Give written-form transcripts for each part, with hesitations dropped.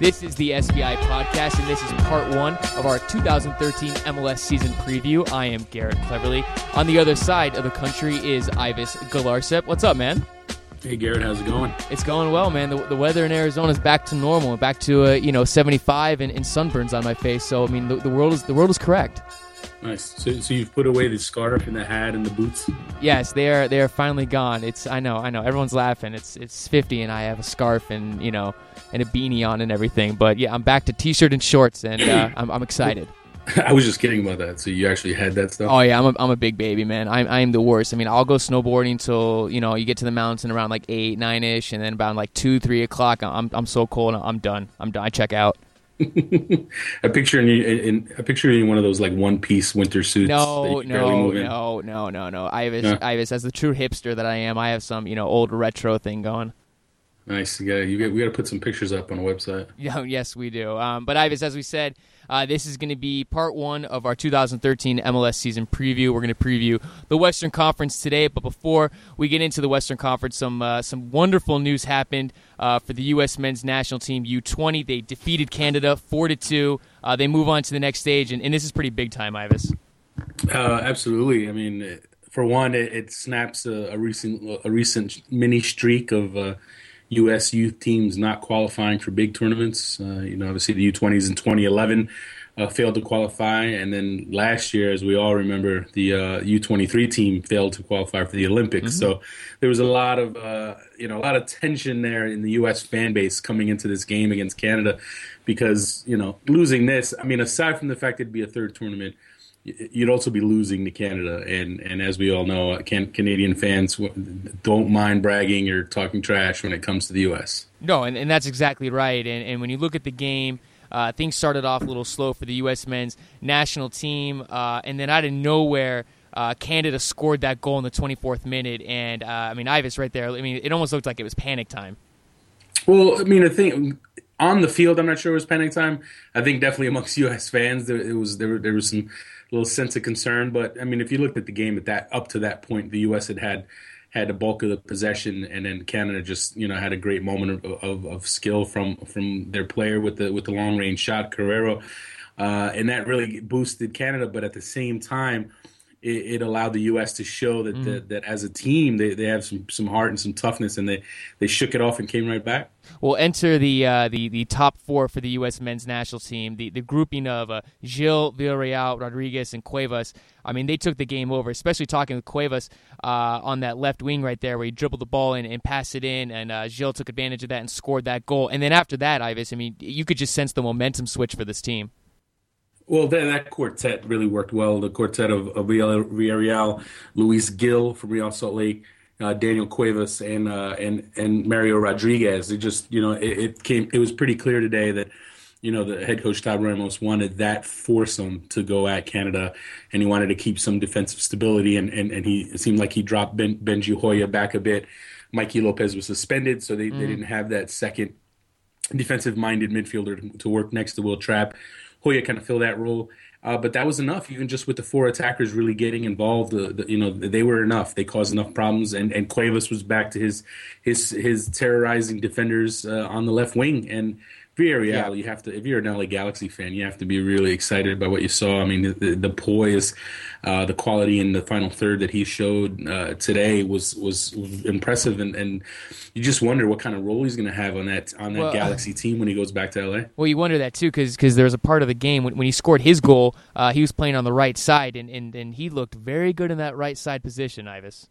This is the SBI Podcast, and this is part one of our 2013 MLS season preview. I am Garrett Cleverly. On the other side of the country is Ives Galarcep. What's up, man? Hey, Garrett, how's it going? It's going well, man. The weather in Arizona is back to normal, back to 75 and sunburns on my face. So, I mean, the world is correct. Nice. So you've put away the scarf and the hat and the boots? Yes, they are finally gone. I know. Everyone's laughing. It's 50 and I have a scarf and, and a beanie on and everything. But yeah, I'm back to t-shirt and shorts and I'm excited. I was just kidding about that. So you actually had that stuff? Oh yeah, I'm a big baby, man. I'm the worst. I mean, I'll go snowboarding till you get to the mountain around like 8, 9 ish, and then about like 2, 3 o'clock, I'm so cold. I'm done. I check out. I picture you in one of those like one-piece winter suits. No. Ives, as the true hipster that I am, I have some old retro thing going. Nice. We got to put some pictures up on a website. Yes, we do. But Ives, as we said, this is going to be part one of our 2013 MLS season preview. We're going to preview the Western Conference today. But before we get into the Western Conference, some wonderful news happened for the U.S. men's national team, U20. They defeated Canada 4-2. They move on to the next stage, and this is pretty big time, Ives. Absolutely. I mean, for one, it snaps a recent mini streak of U.S. youth teams not qualifying for big tournaments. Obviously the U-20s in 2011 failed to qualify. And then last year, as we all remember, the U-23 team failed to qualify for the Olympics. Mm-hmm. So there was a lot of tension there in the U.S. fan base coming into this game against Canada because, losing this, I mean, aside from the fact it'd be a third tournament, you'd also be losing to Canada, and as we all know, Canadian fans don't mind bragging or talking trash when it comes to the U.S. No, and that's exactly right, and when you look at the game, things started off a little slow for the U.S. men's national team, and then out of nowhere, Canada scored that goal in the 24th minute, and Ives right there, it almost looked like it was panic time. Well, I think on the field, I'm not sure it was panic time. I think definitely amongst U.S. fans, there was some little sense of concern, but if you looked at the game up to that point, the U.S. had the bulk of the possession, and then Canada just had a great moment of skill from their player with the long range shot, Guerrero, and that really boosted Canada. But at the same time, it allowed the U.S. to show that as a team they have some heart and some toughness, and they shook it off and came right back. We'll enter the top four for the U.S. men's national team, the grouping of Gil, Villarreal, Rodriguez, and Cuevas. They took the game over, especially talking with Cuevas on that left wing right there where he dribbled the ball in and passed it in, and Gil took advantage of that and scored that goal. And then after that, Ives, you could just sense the momentum switch for this team. Well, that quartet really worked well. The quartet of Villarreal, Luis Gil from Real Salt Lake, Daniel Cuevas, and Mario Rodriguez. It just it was pretty clear today that the head coach Todd Ramos wanted that foursome to go at Canada, and he wanted to keep some defensive stability. And it seemed like he dropped Benji Hoya back a bit. Mikey Lopez was suspended, so they didn't have that second defensive-minded midfielder to work next to Will Trapp. Hoya kind of filled that role. But that was enough, even just with the four attackers really getting involved. They were enough. They caused enough problems, and Cuevas was back to his terrorizing defenders on the left wing. And Villarreal, You have to, if you're an LA Galaxy fan, you have to be really excited by what you saw. The poise, the quality in the final third that he showed today was impressive, and you just wonder what kind of role he's going to have on that Galaxy team when he goes back to LA. Well, you wonder that too, because there was a part of the game when he scored his goal. He was playing on the right side, and he looked very good in that right side position, Ives.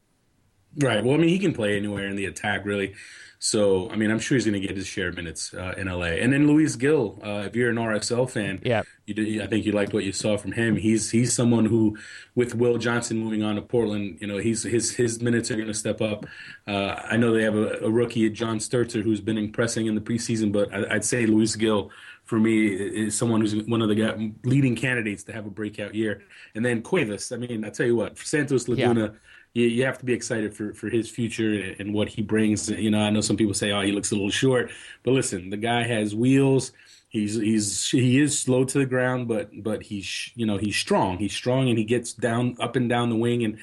Right. Well, he can play anywhere in the attack, really. So, I'm sure he's going to get his share of minutes in L.A. And then Luis Gil, if you're an RSL fan, I think you liked what you saw from him. He's someone who, with Will Johnson moving on to Portland, his minutes are going to step up. I know they have a rookie, John Sturzer, who's been impressing in the preseason, but I'd say Luis Gil, for me, is someone who's one of the leading candidates to have a breakout year. And then Cuevas, I'll tell you what, for Santos Laguna, You have to be excited for his future and what he brings. I know some people say, "Oh, he looks a little short," but listen, the guy has wheels. He is slow to the ground, but he's strong. He's strong, and he gets down up and down the wing. And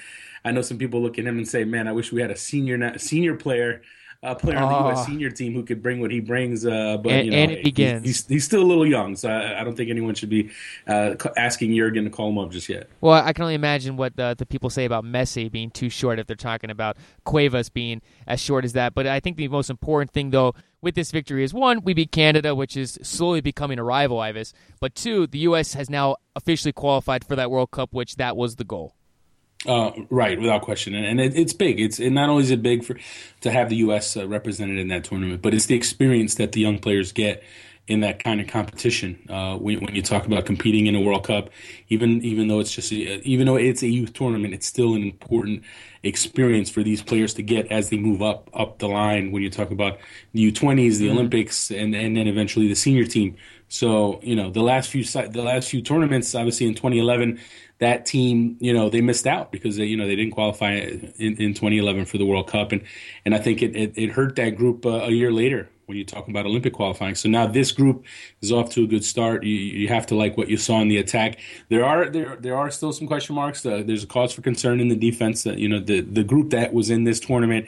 I know some people look at him and say, "Man, I wish we had a senior player player on the U.S. senior team who could bring what he brings. But he's still a little young, so I don't think anyone should be asking Jürgen to call him up just yet. Well, I can only imagine what the people say about Messi being too short if they're talking about Cuevas being as short as that. But I think the most important thing, though, with this victory is, one, we beat Canada, which is slowly becoming a rival, Ives. But two, the U.S. has now officially qualified for that World Cup, which that was the goal. Right, without question, and it's big. And not only is it big to have the U.S. Represented in that tournament, but it's the experience that the young players get in that kind of competition. When you talk about competing in a World Cup, even though it's a youth tournament, it's still an important experience for these players to get as they move up the line. When you talk about the U20s, the Olympics, and then eventually the senior team. So the last few tournaments, obviously in 2011. That team, they missed out because they didn't qualify in 2011 for the World Cup, and I think it hurt that group a year later when you talk about Olympic qualifying. So now this group is off to a good start. You have to like what you saw in the attack. There are still some question marks. There's a cause for concern in the defense. That the group that was in this tournament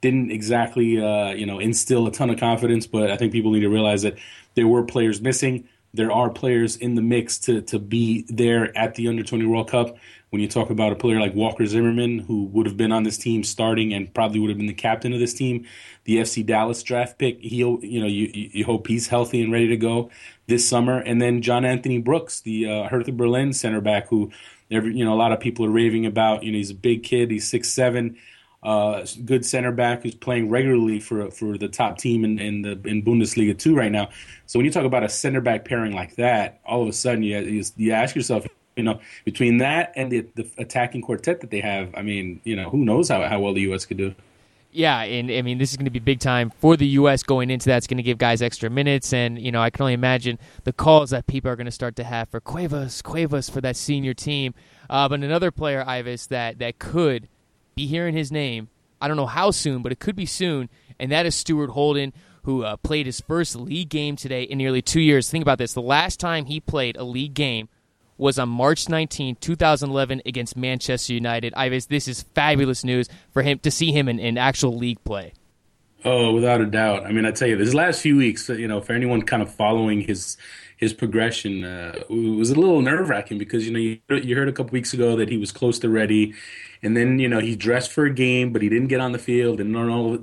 didn't exactly instill a ton of confidence, but I think people need to realize that there were players missing. There are players in the mix to be there at the Under-20 World Cup. When you talk about a player like Walker Zimmerman, who would have been on this team starting and probably would have been the captain of this team, the FC Dallas draft pick, you hope he's healthy and ready to go this summer. And then John Anthony Brooks, the Hertha Berlin center back, who a lot of people are raving about. He's a big kid. He's 6'7", good center back who's playing regularly for the top team in Bundesliga 2 right now. So when you talk about a center back pairing like that, all of a sudden you ask yourself, between that and the attacking quartet that they have, who knows how well the U.S. could do. Yeah, and this is going to be big time for the U.S. going into that. It's going to give guys extra minutes, and I can only imagine the calls that people are going to start to have for Cuevas for that senior team. But another player, Ives, that could be hearing his name, I don't know how soon, but it could be soon, and that is Stuart Holden, who played his first league game today in nearly 2 years. Think about this. The last time he played a league game was on March 19, 2011 against Manchester United. Ives, this is fabulous news for him to see him in actual league play. Oh, without a doubt. I tell you, these last few weeks, for anyone kind of following his progression, it was a little nerve-wracking because, you heard a couple weeks ago that he was close to ready. And then, he dressed for a game, but he didn't get on the field. And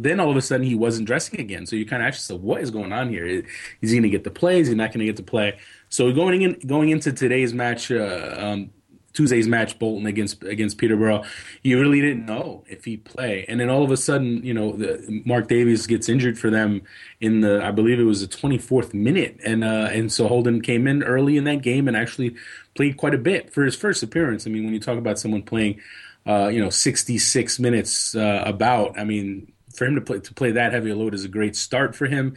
then all of a sudden he wasn't dressing again. So you kind of ask yourself, what is going on here? Is he going to get to play? Is he not going to get to play? So going into today's match, Tuesday's match, Bolton against Peterborough, you really didn't know if he'd play. And then all of a sudden, Mark Davies gets injured for them in the, I believe it was the 24th minute. And so Holden came in early in that game and actually played quite a bit for his first appearance. When you talk about someone playing, 66 minutes for him to play that heavy a load is a great start for him.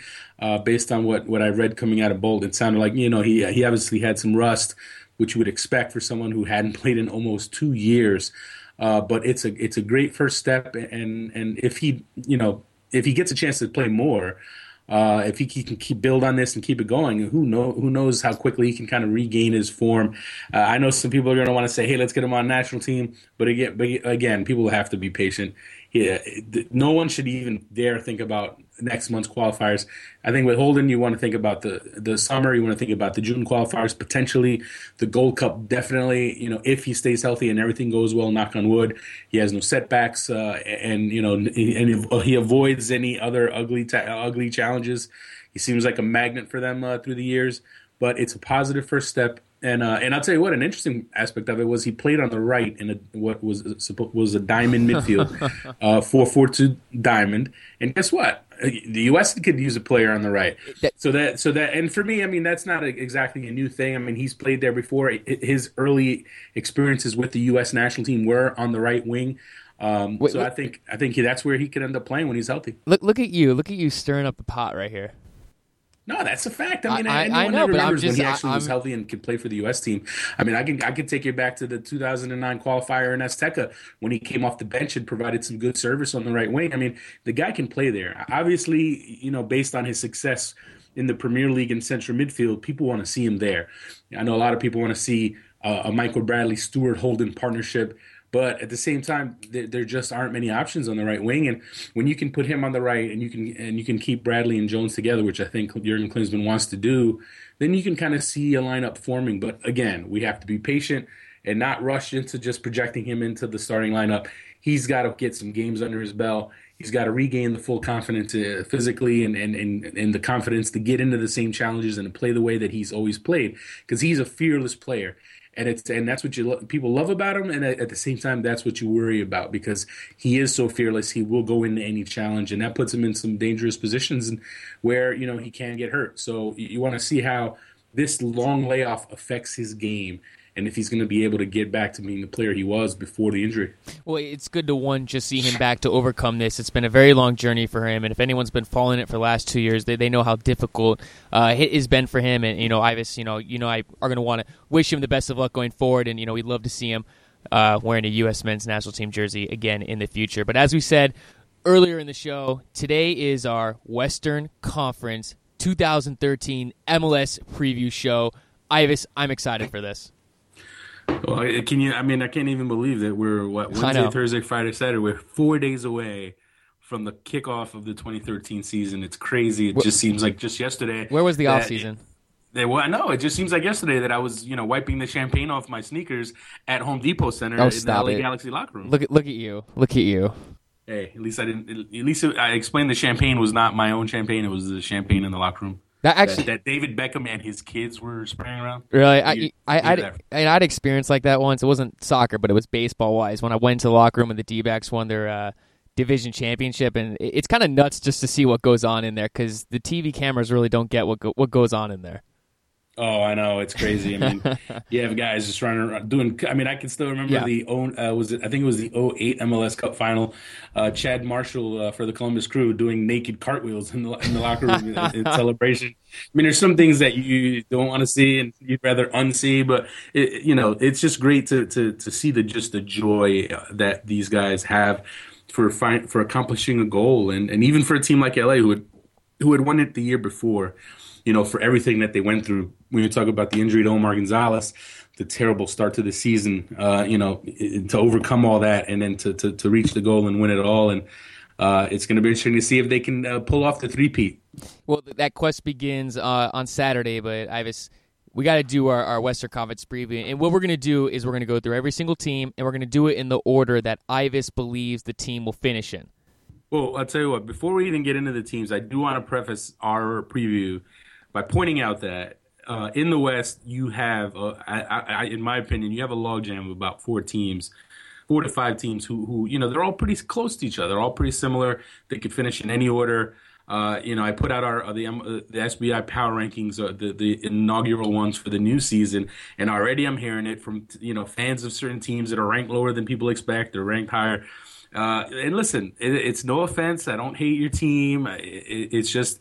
Based on what I read coming out of Bolton, it sounded like, he obviously had some rust, which you would expect for someone who hadn't played in almost 2 years. But it's a great first step, and if he gets a chance to play more, if he can build on this and keep it going, who knows how quickly he can kind of regain his form. I know some people are going to want to say, hey, let's get him on national team, but again, people have to be patient. Yeah, no one should even dare think about next month's qualifiers. I think with Holden, you want to think about the summer. You want to think about the June qualifiers, potentially the Gold Cup. Definitely, if he stays healthy and everything goes well, knock on wood, he has no setbacks, and he avoids any other ugly challenges. He seems like a magnet for them through the years. But it's a positive first step. And I'll tell you what, an interesting aspect of it was he played on the right in what was a diamond midfield, 4-4-2 diamond. And guess what? The U.S. could use a player on the right. And for me, that's not exactly a new thing. He's played there before. His early experiences with the U.S. national team were on the right wing. I think that's where he could end up playing when he's healthy. Look at you stirring up the pot right here. No, that's a fact. I know, but was healthy and could play for the U.S. team. I can take you back to the 2009 qualifier in Azteca when he came off the bench and provided some good service on the right wing. The guy can play there. Obviously, based on his success in the Premier League and central midfield, people want to see him there. I know a lot of people want to see a Michael Bradley, Stuart Holden partnership. But at the same time, there just aren't many options on the right wing. And when you can put him on the right and you can keep Bradley and Jones together, which I think Jürgen Klinsmann wants to do, then you can kind of see a lineup forming. But again, we have to be patient and not rush into just projecting him into the starting lineup. He's got to get some games under his belt. He's got to regain the full confidence physically and the confidence to get into the same challenges and to play the way that he's always played, because he's a fearless player. And that's what people love about him, and at the same time, that's what you worry about, because he is so fearless. He will go into any challenge, and that puts him in some dangerous positions where he can get hurt. So you want to see how this long layoff affects his game, and if he's going to be able to get back to being the player he was before the injury. Well, it's good to, just see him back to overcome this. It's been a very long journey for him, and if anyone's been following it for the last 2 years, they know how difficult it has been for him. And, Ives, I are going to want to wish him the best of luck going forward, and, we'd love to see him wearing a U.S. men's national team jersey again in the future. But as we said earlier in the show, today is our Western Conference 2013 MLS preview show. Ives, I'm excited for this. Well, I can't even believe that we're Wednesday, Thursday, Friday, Saturday. We're 4 days away from the kickoff of the 2013 season. It's crazy. It just seems like just yesterday. Where was the off season? It just seems like yesterday that I was, wiping the champagne off my sneakers at Home Depot Center in the LA Galaxy locker room. Look at you. Hey, at least I didn't. At least I explained the champagne was not my own champagne. It was the champagne in the locker room. That David Beckham and his kids were spraying around. Really, I'd experienced like that once. It wasn't soccer, but it was baseball wise. When I went to the locker room and the D-backs won their division championship, and it's kind of nuts just to see what goes on in there, because the TV cameras really don't get what goes on in there. Oh, I know, it's crazy. I mean, you have guys just running around doing. I mean, I can still remember I think it was the 2008 MLS Cup final. Chad Marshall for the Columbus Crew doing naked cartwheels in the locker room in celebration. I mean, there's some things that you don't want to see and you'd rather unsee, but it's just great to see the joy that these guys have for accomplishing a goal, and even for a team like LA who had won it the year before. For everything that they went through. When you talk about the injury to Omar Gonzalez, the terrible start to the season, to overcome all that and then to reach the goal and win it all. And it's going to be interesting to see if they can pull off the three-peat. Well, that quest begins on Saturday, but Ives, we got to do our Western Conference preview. And what we're going to do is we're going to go through every single team, and we're going to do it in the order that Ives believes the team will finish in. Well, I'll tell you what, before we even get into the teams, I do want to preface our preview by pointing out that in the West, you have, in my opinion, you have a logjam of about 4 to 5 teams who they're all pretty close to each other, all pretty similar. They could finish in any order. I put out the SBI power rankings, the inaugural ones for the new season, and already I'm hearing it from fans of certain teams that are ranked lower than people expect. They're ranked higher. And listen, it's no offense. I don't hate your team. It's just.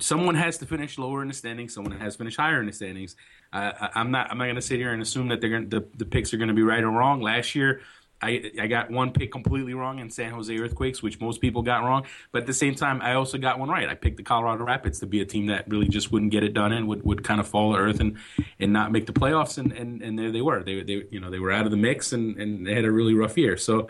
Someone has to finish lower in the standings. Someone has to finish higher in the standings. I'm not going to sit here and assume that the picks are going to be right or wrong. Last year, I got one pick completely wrong in San Jose Earthquakes, which most people got wrong. But at the same time, I also got one right. I picked the Colorado Rapids to be a team that really just wouldn't get it done and would kind of fall to earth and not make the playoffs. And there they were. They were out of the mix and they had a really rough year. So.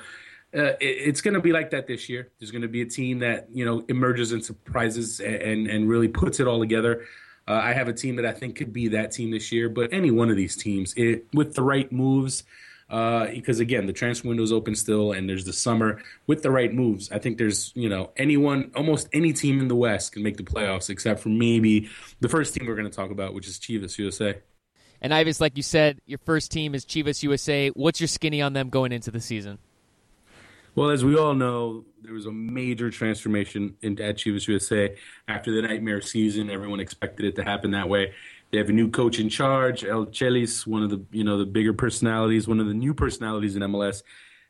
It's going to be like that this year. There's going to be a team that emerges and surprises and really puts it all together. I have a team that I think could be that team this year, but any one of these teams with the right moves, because again, the transfer window is open still, and there's the summer. With the right moves, I think there's almost any team in the West can make the playoffs, except for maybe the first team we're going to talk about, which is Chivas USA. And Ives, like you said, your first team is Chivas USA. What's your skinny on them going into the season? Well, as we all know, there was a major transformation at Chivas USA after the nightmare season. Everyone expected it to happen that way. They have a new coach in charge, El Chelis, one of the the bigger personalities, one of the new personalities in MLS.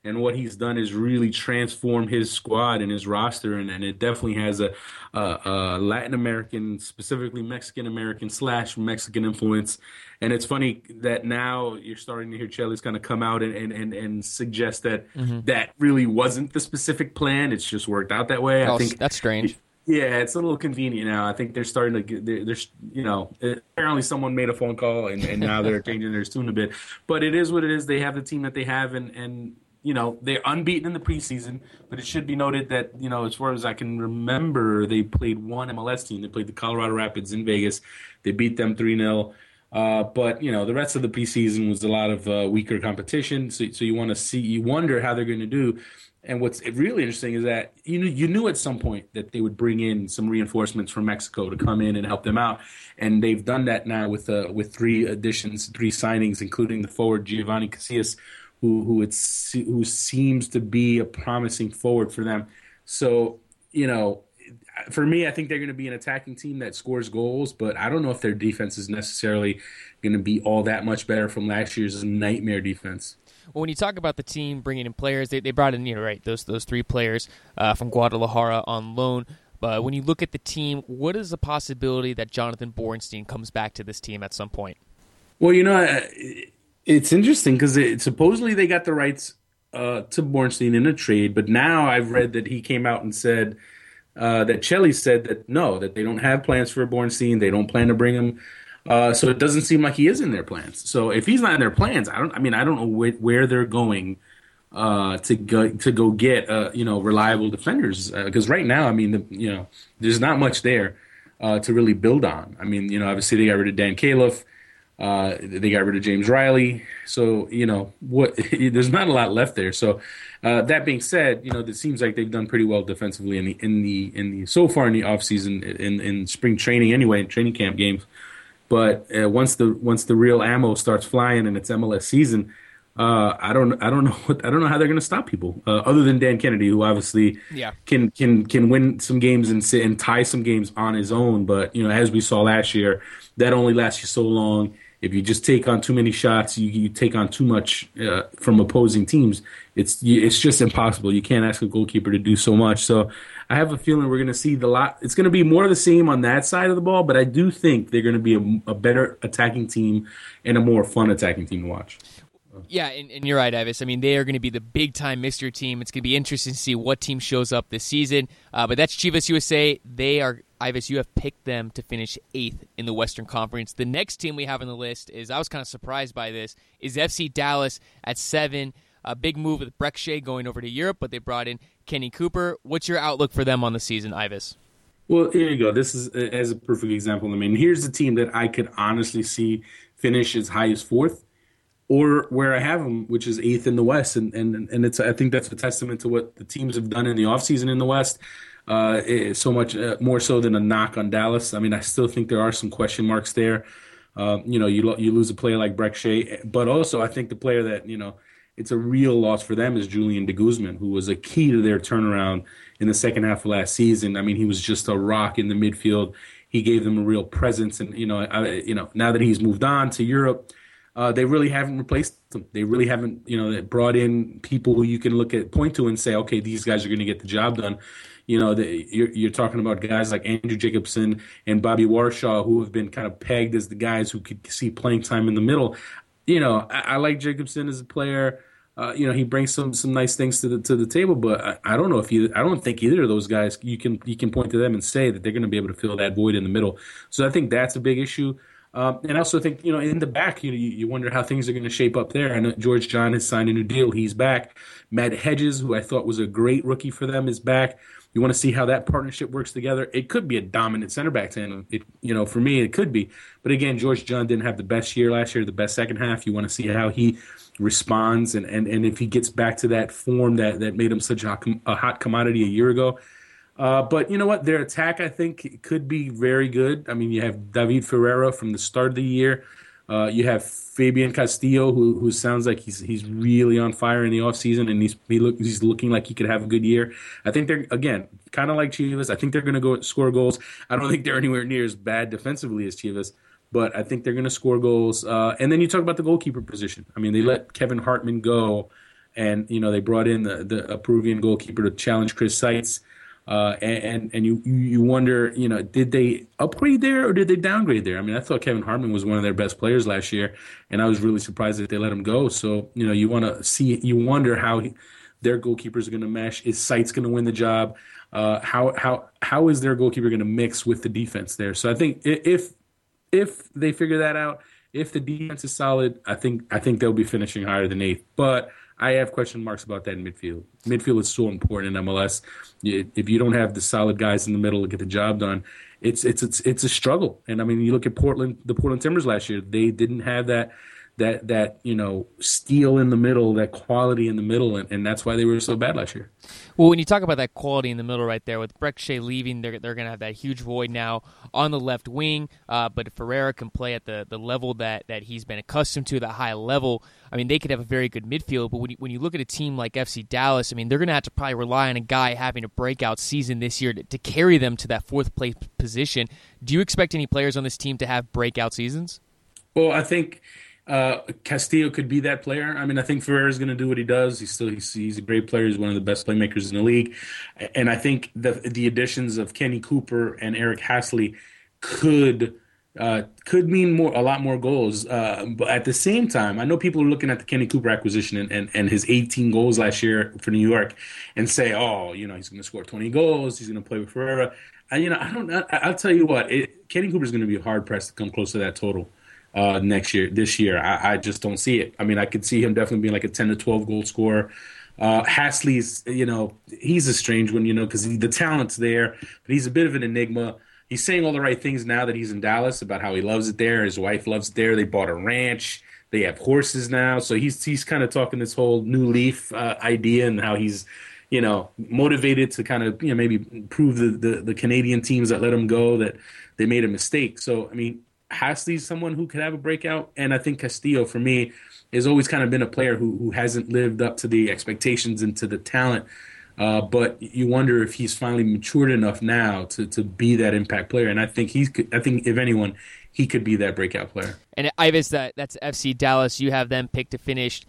And what he's done is really transform his squad and his roster, and it definitely has a Latin American, specifically Mexican-American /Mexican influence. And it's funny that now you're starting to hear Chelis kind of come out and suggest that that really wasn't the specific plan. It's just worked out that way. I think that's strange. Yeah, it's a little convenient now. I think they're starting to get there's, you know, apparently someone made a phone call and now they're changing their tune a bit. But it is what it is. They have the team that they have, and you know, they're unbeaten in the preseason. But it should be noted that, you know, as far as I can remember, they played one MLS team. They played the Colorado Rapids in Vegas. They beat them 3-0. But you know, the rest of the preseason was a lot of weaker competition. So you want to see, you wonder how they're going to do. And what's really interesting is that you knew at some point that they would bring in some reinforcements from Mexico to come in and help them out, and they've done that now with three additions, three signings, including the forward Giovanni Casillas, who seems to be a promising forward for them. So, you know, for me, I think they're going to be an attacking team that scores goals, but I don't know if their defense is necessarily going to be all that much better from last year's nightmare defense. Well, when you talk about the team bringing in players, they brought in, you know, right, those three players from Guadalajara on loan. But when you look at the team, what is the possibility that Jonathan Borenstein comes back to this team at some point? Well, you know, it's interesting because supposedly they got the rights to Borenstein in a trade, but now I've read that he came out and said that Chelly said that no, that they don't have plans for Borenstein. They don't plan to bring him. So it doesn't seem like he is in their plans. So if he's not in their plans, I don't know where they're going to go get reliable defenders, because right now, I mean, there's not much there to really build on. I mean, you know, obviously they got rid of Dan Califf, they got rid of James Riley. So, you know, there's not a lot left there. So that being said, you know, it seems like they've done pretty well defensively in the so far in the offseason, in spring training anyway, in training camp games. But once the real ammo starts flying and it's MLS season, I don't know how they're going to stop people other than Dan Kennedy, who obviously can win some games and tie some games on his own. But you know, as we saw last year, that only lasts you so long. If you just take on too many shots, you take on too much from opposing teams. It's just impossible. You can't ask a goalkeeper to do so much. So I have a feeling we're going to see the lot. It's going to be more of the same on that side of the ball, but I do think they're going to be a better attacking team and a more fun attacking team to watch. Yeah, and you're right, Ives. I mean, they are going to be the big-time mystery team. It's going to be interesting to see what team shows up this season. But that's Chivas USA. They are, Ives, you have picked them to finish 8th in the Western Conference. The next team we have on the list is, I was kind of surprised by this, is FC Dallas at 7. A big move with Breck Shea going over to Europe, but they brought in Kenny Cooper. What's your outlook for them on the season, Ives? Well, here you go. This is as a perfect example. I mean, here's the team that I could honestly see finish as high as 4th. Or where I have them, which is 8th in the West, and it's, I think that's a testament to what the teams have done in the offseason in the West, so much more so than a knock on Dallas. I mean, I still think there are some question marks there. You lose a player like Breck Shea, but also I think the player that, you know, it's a real loss for them is Julian de Guzman, who was a key to their turnaround in the second half of last season. I mean, he was just a rock in the midfield. He gave them a real presence, and now that he's moved on to Europe. They really haven't replaced them. They really haven't, brought in people who you can point to and say, okay, these guys are going to get the job done. You know, you're talking about guys like Andrew Jacobson and Bobby Warshaw, who have been kind of pegged as the guys who could see playing time in the middle. You know, I like Jacobson as a player. He brings some nice things to the table, but I don't know if I don't think either of those guys you can point to them and say that they're going to be able to fill that void in the middle. So I think that's a big issue. And I also think, in the back, you wonder how things are going to shape up there. I know George John has signed a new deal. He's back. Matt Hedges, who I thought was a great rookie for them, is back. You want to see how that partnership works together. It could be a dominant center back tandem. For me, it could be. But again, George John didn't have the best year last year, the best second half. You want to see how he responds and if he gets back to that form that made him such a hot commodity a year ago. But you know what? Their attack, I think, could be very good. I mean, you have David Ferreira from the start of the year. You have Fabian Castillo, who sounds like he's really on fire in the offseason, and he's looking like he could have a good year. I think they're, again, kind of like Chivas. I think they're going to go score goals. I don't think they're anywhere near as bad defensively as Chivas, but I think they're going to score goals. And then you talk about the goalkeeper position. I mean, they let Kevin Hartman go, and they brought in the Peruvian goalkeeper to challenge Chris Seitz. And you wonder, did they upgrade there or did they downgrade there? I mean, I thought Kevin Hartman was one of their best players last year, and I was really surprised that they let him go. So, you wonder how their goalkeepers are going to mesh? Is Seitz going to win the job? How is their goalkeeper going to mix with the defense there? So I think if they figure that out, if the defense is solid, I think they'll be finishing higher than eighth. But I have question marks about that in midfield. Midfield is so important in MLS. If you don't have the solid guys in the middle to get the job done, it's a struggle. And I mean, you look at Portland, the Portland Timbers last year. They didn't have that steel in the middle, that quality in the middle, and that's why they were so bad last year. Well, when you talk about that quality in the middle right there, with Breck Shea leaving, they're going to have that huge void now on the left wing, but if Ferreira can play at the level that he's been accustomed to, that high level, I mean, they could have a very good midfield, but when you look at a team like FC Dallas, I mean, they're going to have to probably rely on a guy having a breakout season this year to carry them to that fourth-place position. Do you expect any players on this team to have breakout seasons? Well, I think... Castillo could be that player. I mean, I think Ferreira's going to do what he does. He's a great player. He's one of the best playmakers in the league. And I think the additions of Kenny Cooper and Eric Hassley could mean a lot more goals. But at the same time, I know people are looking at the Kenny Cooper acquisition and his 18 goals last year for New York and say, he's going to score 20 goals. He's going to play with Ferreira. And, I'll tell you what, Kenny Cooper's going to be hard-pressed to come close to that total. This year. I just don't see it. I mean, I could see him definitely being like a 10 to 12 goal scorer. Hassley's, he's a strange one, because the talent's there, but he's a bit of an enigma. He's saying all the right things now that he's in Dallas about how he loves it there. His wife loves it there. They bought a ranch. They have horses now. So he's kind of talking this whole new leaf idea and how he's, motivated to kind of, maybe prove the Canadian teams that let him go that they made a mistake. So, I mean, Hassley's someone who could have a breakout, and I think Castillo, for me, has always kind of been a player who hasn't lived up to the expectations and to the talent. But you wonder if he's finally matured enough now to be that impact player. And I think if anyone, he could be that breakout player. And Ives, that's FC Dallas. You have them picked to finish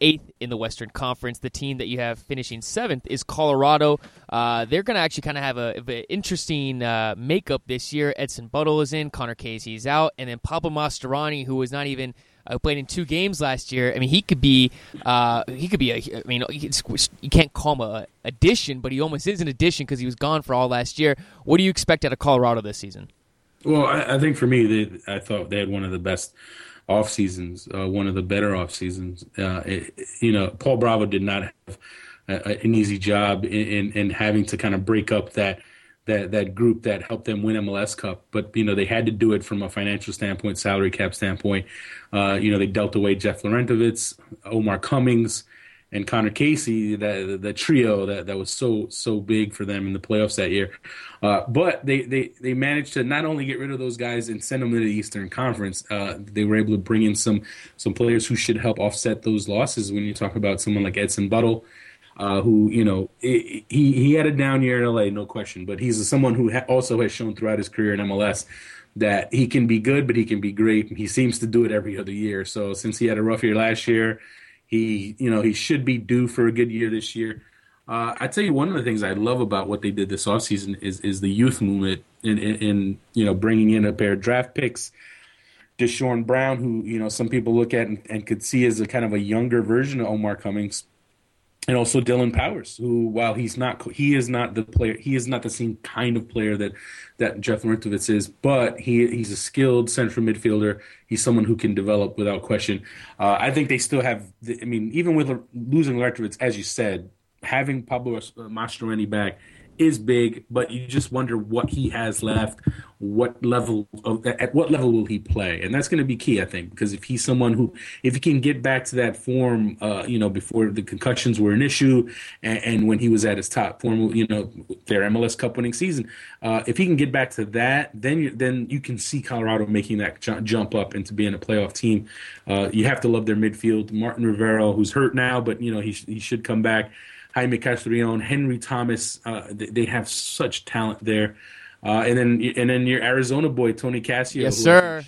eighth in the Western Conference. The team that you have finishing seventh is Colorado. They're going to actually kind of have an interesting makeup this year. Edson Buddle is in, Connor Casey is out, and then Pablo Mastroianni, who was not even played in 2 games last year. I mean, you can't call him an addition, but he almost is an addition because he was gone for all last year. What do you expect out of Colorado this season? Well, I think for me, I thought they had one of the best off seasons, one of the better off seasons. Paul Bravo did not have an easy job in having to kind of break up that group that helped them win MLS Cup. But they had to do it from a financial standpoint, salary cap standpoint. They dealt away Jeff Larentowicz, Omar Cummings, and Connor Casey, the trio that was so big for them in the playoffs that year. But they managed to not only get rid of those guys and send them to the Eastern Conference, they were able to bring in some players who should help offset those losses. When you talk about someone like Edson Buddle, who had a down year in L.A., no question, but he's someone who also has shown throughout his career in MLS that he can be good, but he can be great. And he seems to do it every other year. So since he had a rough year last year, he should be due for a good year this year. I tell you, one of the things I love about what they did this offseason is the youth movement in bringing in a pair of draft picks. Deshorn Brown, who some people look at and could see as a kind of a younger version of Omar Cummings, and also Dylan Powers, who while he is not the same kind of player that Jeff Larentowicz is, but he's a skilled central midfielder. He's someone who can develop without question. I think they still have. Even with losing Larentowicz, as you said, having Pablo Mastroianni back is big, but you just wonder what he has left, at what level will he play? And that's going to be key, I think, because if he's someone who, if he can get back to that form, before the concussions were an issue and when he was at his top form, their MLS Cup winning season, if he can get back to that, then you can see Colorado making that jump up into being a playoff team. You have to love their midfield. Martín Rivero, who's hurt now, but he should come back. Jaime Castrillon, Henry Thomas, they have such talent there. And then your Arizona boy, Tony Cascio, yes, sir.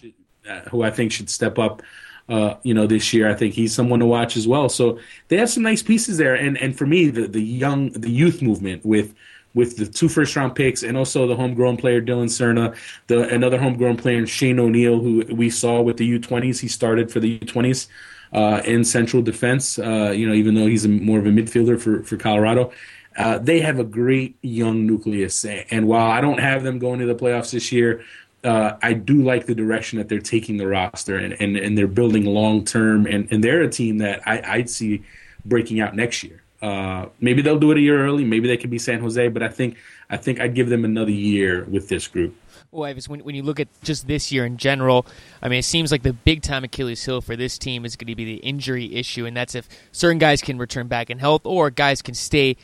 Who I think should step up this year. I think he's someone to watch as well. So they have some nice pieces there. And for me, the youth movement with the 2 first-round picks and also the homegrown player Dylan Cerna, another homegrown player Shane O'Neill, who we saw with the U20s. He started for the U20s. in central defense, even though he's more of a midfielder for Colorado. They have a great young nucleus. And while I don't have them going to the playoffs this year, I do like the direction that they're taking the roster, and they're building long-term. And they're a team that I'd see breaking out next year. Maybe they'll do it a year early. Maybe they could be San Jose. But I think I'd give them another year with this group. Well, Ives, when you look at just this year in general, I mean, it seems like the big-time Achilles heel for this team is going to be the injury issue, and that's if certain guys can return back in health or guys can stay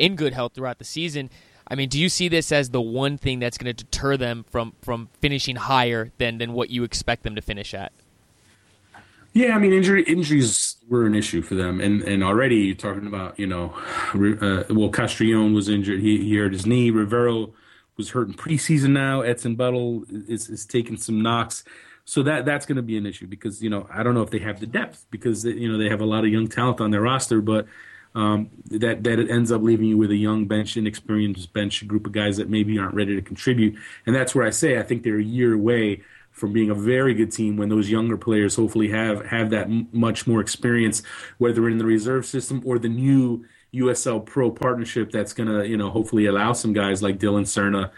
in good health throughout the season. I mean, do you see this as the one thing that's going to deter them from finishing higher than what you expect them to finish at? Yeah, I mean, injuries were an issue for them, and already you're talking about, Castrillon was injured. He hurt his knee. Rivero was hurt in preseason now. Edson Buddle is taking some knocks. So that's going to be an issue because, I don't know if they have the depth because, they have a lot of young talent on their roster, but that it ends up leaving you with a young bench, inexperienced bench, a group of guys that maybe aren't ready to contribute. And that's where I say I think they're a year away from being a very good team when those younger players hopefully have that much more experience, whether in the reserve system or the new USL Pro partnership that's going to, hopefully allow some guys like Dylan Cerna,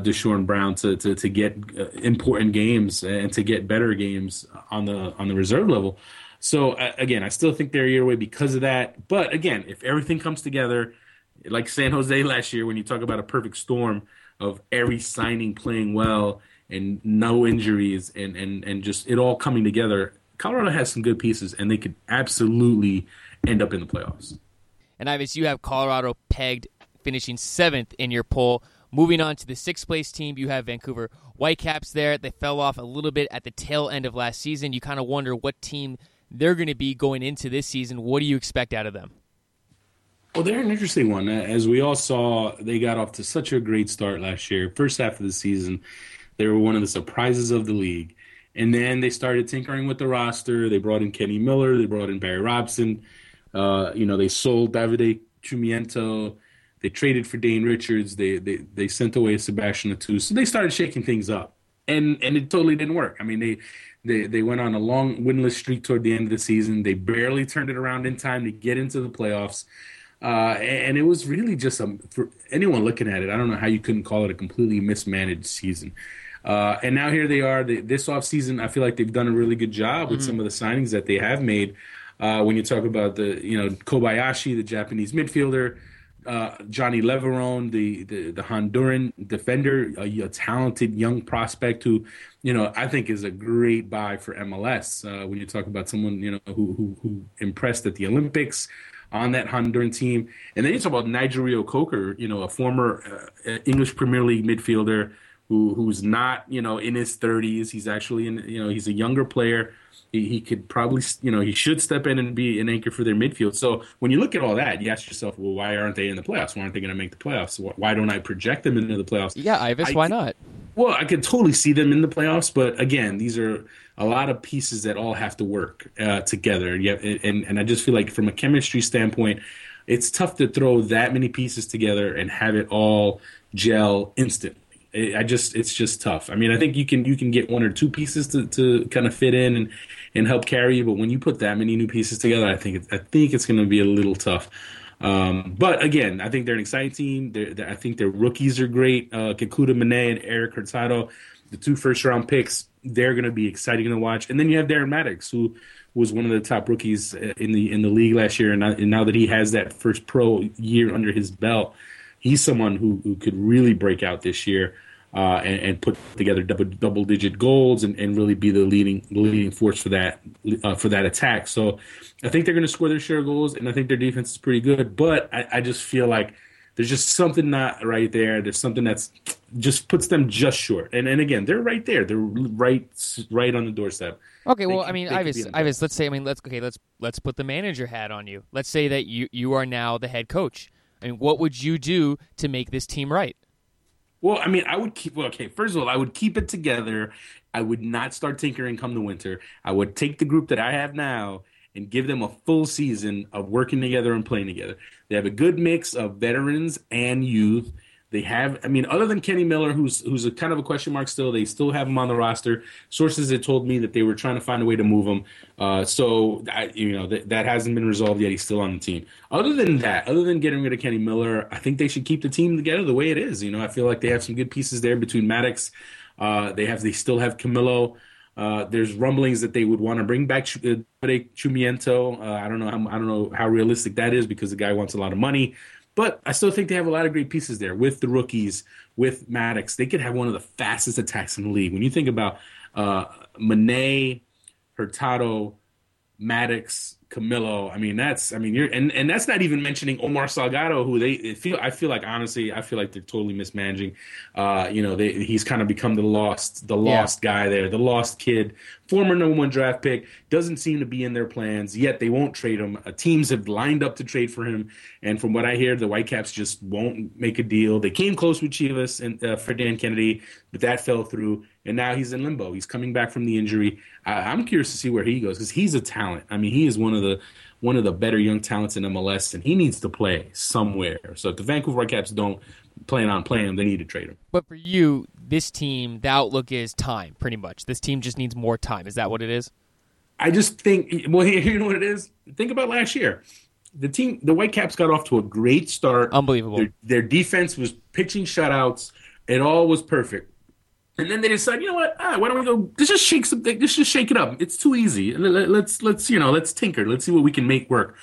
Deshorn Brown to get important games and to get better games on the reserve level. So, again, I still think they're a year away because of that. But, again, if everything comes together, like San Jose last year, when you talk about a perfect storm of every signing playing well and no injuries and just it all coming together, Colorado has some good pieces, and they could absolutely end up in the playoffs. And, Ives, you have Colorado pegged finishing 7th in your poll. Moving on to the 6th-place team, you have Vancouver Whitecaps there. They fell off a little bit at the tail end of last season. You kind of wonder what team they're going to be going into this season. What do you expect out of them? Well, they're an interesting one. As we all saw, they got off to such a great start last year. First half of the season, they were one of the surprises of the league. And then they started tinkering with the roster. They brought in Kenny Miller. They brought in Barry Robson. They sold Davide Chumiento. They traded for Dane Richards. They sent away Sebastian Atou. So they started shaking things up, and it totally didn't work. I mean, they went on a long winless streak toward the end of the season. They barely turned it around in time to get into the playoffs, and it was really just for anyone looking at it, I don't know how you couldn't call it a completely mismanaged season. And now here they are. This offseason, I feel like they've done a really good job with some of the signings that they have made. When you talk about the, Kobayashi, the Japanese midfielder, Johnny Leverone, the Honduran defender, a talented young prospect who, I think is a great buy for MLS. When you talk about someone, who impressed at the Olympics on that Honduran team. And then you talk about Nigel Reo-Coker, a former English Premier League midfielder who's not, in his 30s. He's actually he's a younger player. He could probably, he should step in and be an anchor for their midfield. So when you look at all that, you ask yourself, well, why aren't they in the playoffs? Why aren't they going to make the playoffs? Why don't I project them into the playoffs? Yeah, Ives, why not? Well, I could totally see them in the playoffs, but again, these are a lot of pieces that all have to work together. Yeah, and I just feel like from a chemistry standpoint, it's tough to throw that many pieces together and have it all gel instantly. It's just tough. I mean, I think you can get one or two pieces to kind of fit in and help carry you, but when you put that many new pieces together, I think it's going to be a little tough. But again, I think they're an exciting team. I think their rookies are great. Kikuta Mané and Eric Hurtado, the 2 first-round picks, they're going to be exciting to watch. And then you have Darren Mattocks, who was one of the top rookies in the league last year, and now that he has that first pro year under his belt, he's someone who could really break out this year and put together double-digit goals and really be the leading force for that attack. So I think they're going to score their share of goals, and I think their defense is pretty good. But I just feel like there's just something not right there. There's something that's just puts them just short. And again, they're right there. They're right on the doorstep. Okay, well, I mean, Ives, let's put the manager hat on you. Let's say that you are now the head coach. I mean, what would you do to make this team right? Well, I mean, first of all, I would keep it together. I would not start tinkering come the winter. I would take the group that I have now and give them a full season of working together and playing together. They have a good mix of veterans and youth. They have, I mean, other than Kenny Miller, who's a kind of a question mark still, they still have him on the roster. Sources had told me that they were trying to find a way to move him. So that hasn't been resolved yet. He's still on the team. Other than that, other than getting rid of Kenny Miller, I think they should keep the team together the way it is. You know, I feel like they have some good pieces there between Mattocks. They still have Camilo. There's rumblings that they would want to bring back Chumiento. I don't know how realistic that is because the guy wants a lot of money. But I still think they have a lot of great pieces there with the rookies, with Mattocks. They could have one of the fastest attacks in the league. When you think about Mané, Hurtado, Mattocks, Camilo, and that's not even mentioning Omar Salgado, who I feel like they're totally mismanaging. He's kind of become the lost guy there, the lost kid, former number one draft pick, doesn't seem to be in their plans yet. They won't trade him. Teams have lined up to trade for him, and from what I hear, the Whitecaps just won't make a deal. They came close with Chivas and for Dan Kennedy, but that fell through. And now he's in limbo. He's coming back from the injury. I'm curious to see where he goes because he's a talent. I mean, he is one of the better young talents in MLS, and he needs to play somewhere. So if the Vancouver Whitecaps don't plan on playing him, they need to trade him. But for you, this team, the outlook is time, pretty much. This team just needs more time. Is that what it is? I just think, well, you know what it is? Think about last year. The Whitecaps got off to a great start. Unbelievable. Their defense was pitching shutouts. It all was perfect. And then they decide, you know what? Why don't we go? Let's just shake it up. It's too easy. Let's tinker. Let's see what we can make work.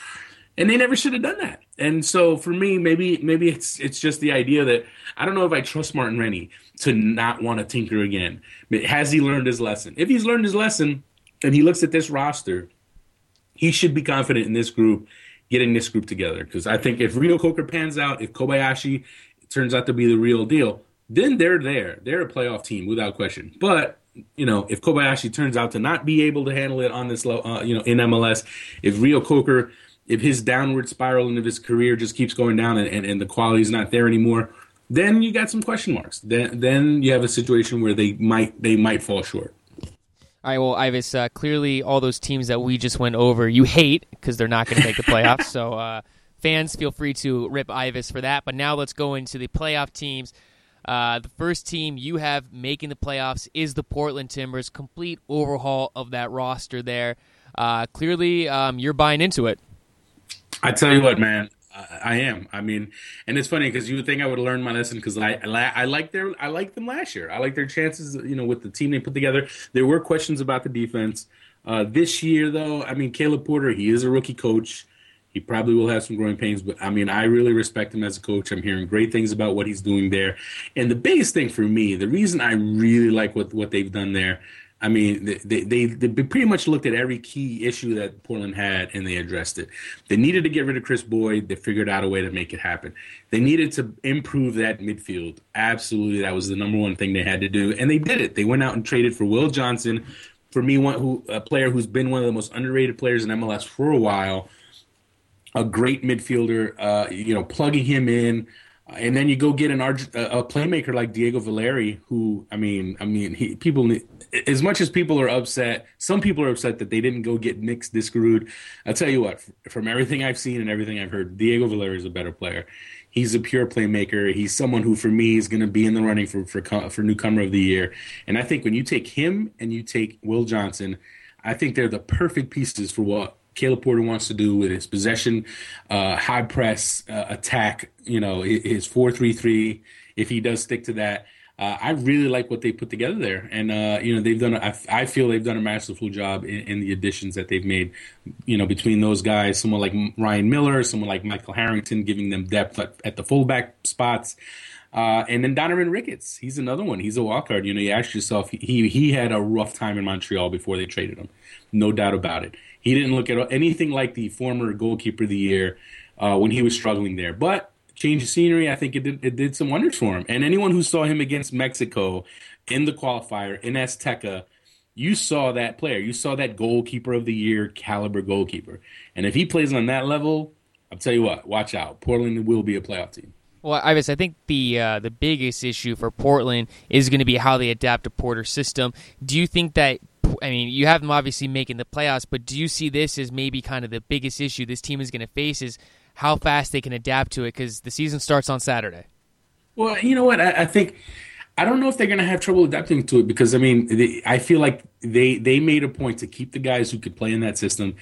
And they never should have done that. And so for me, maybe it's just the idea that I don't know if I trust Martin Rennie to not want to tinker again. But has he learned his lesson? If he's learned his lesson, and he looks at this roster, he should be confident in this group, getting this group together. Because I think if Reo-Coker pans out, if Kobayashi turns out to be the real deal. Then they're there. They're a playoff team without question. But, you know, if Kobayashi turns out to not be able to handle it on this level, in MLS, if Reo-Coker, if his downward spiral and if his career just keeps going down and the quality's not there anymore, then you got some question marks. Then you have a situation where they might fall short. All right, well, Ives, clearly all those teams that we just went over, you hate because they're not going to make the playoffs. So fans, feel free to rip Ives for that. But now let's go into the playoff teams. The first team you have making the playoffs is the Portland Timbers. Complete overhaul of that roster there. Clearly, you're buying into it. I tell you what, man, I am. I mean, and it's funny because you would think I would learn my lesson because I liked them last year. I liked their chances, with the team they put together. There were questions about the defense. This year, though, I mean, Caleb Porter, he is a rookie coach. He probably will have some growing pains, but, I mean, I really respect him as a coach. I'm hearing great things about what he's doing there. And the biggest thing for me, the reason I really like what they've done there, I mean, they pretty much looked at every key issue that Portland had, and they addressed it. They needed to get rid of Chris Boyd. They figured out a way to make it happen. They needed to improve that midfield. Absolutely, that was the number one thing they had to do, and they did it. They went out and traded for Will Johnson, for me, a player who's been one of the most underrated players in MLS for a while, a great midfielder, plugging him in, and then you go get a playmaker like Diego Valeri, who, I mean, as much as people are upset, some people are upset that they didn't go get Nick Diskerud. I'll tell you what, from everything I've seen and everything I've heard, Diego Valeri is a better player. He's a pure playmaker. He's someone who, for me, is going to be in the running for newcomer of the year. And I think when you take him and you take Will Johnson, I think they're the perfect pieces for what Caleb Porter wants to do with his possession, high press attack, his 4-3-3, if he does stick to that. I really like what they put together there. And, I feel they've done a masterful job in the additions that they've made, between those guys, someone like Ryan Miller, someone like Michael Harrington, giving them depth at the fullback spots. And then Donovan Ricketts, he's another one. He's a wildcard. You ask yourself, he had a rough time in Montreal before they traded him. No doubt about it. He didn't look at anything like the former goalkeeper of the year when he was struggling there. But change of scenery, I think it did some wonders for him. And anyone who saw him against Mexico in the qualifier in Azteca, you saw that player. You saw that goalkeeper of the year caliber goalkeeper. And if he plays on that level, I'll tell you what, watch out. Portland will be a playoff team. Well, Ives, I think the biggest issue for Portland is going to be how they adapt to Porter's system. Do you think that, you have them obviously making the playoffs, but do you see this as maybe kind of the biggest issue this team is going to face is how fast they can adapt to it? Because the season starts on Saturday. Well, you know what? I think I don't know if they're going to have trouble adapting to it because, I mean, I feel like they made a point to keep the guys who could play in that system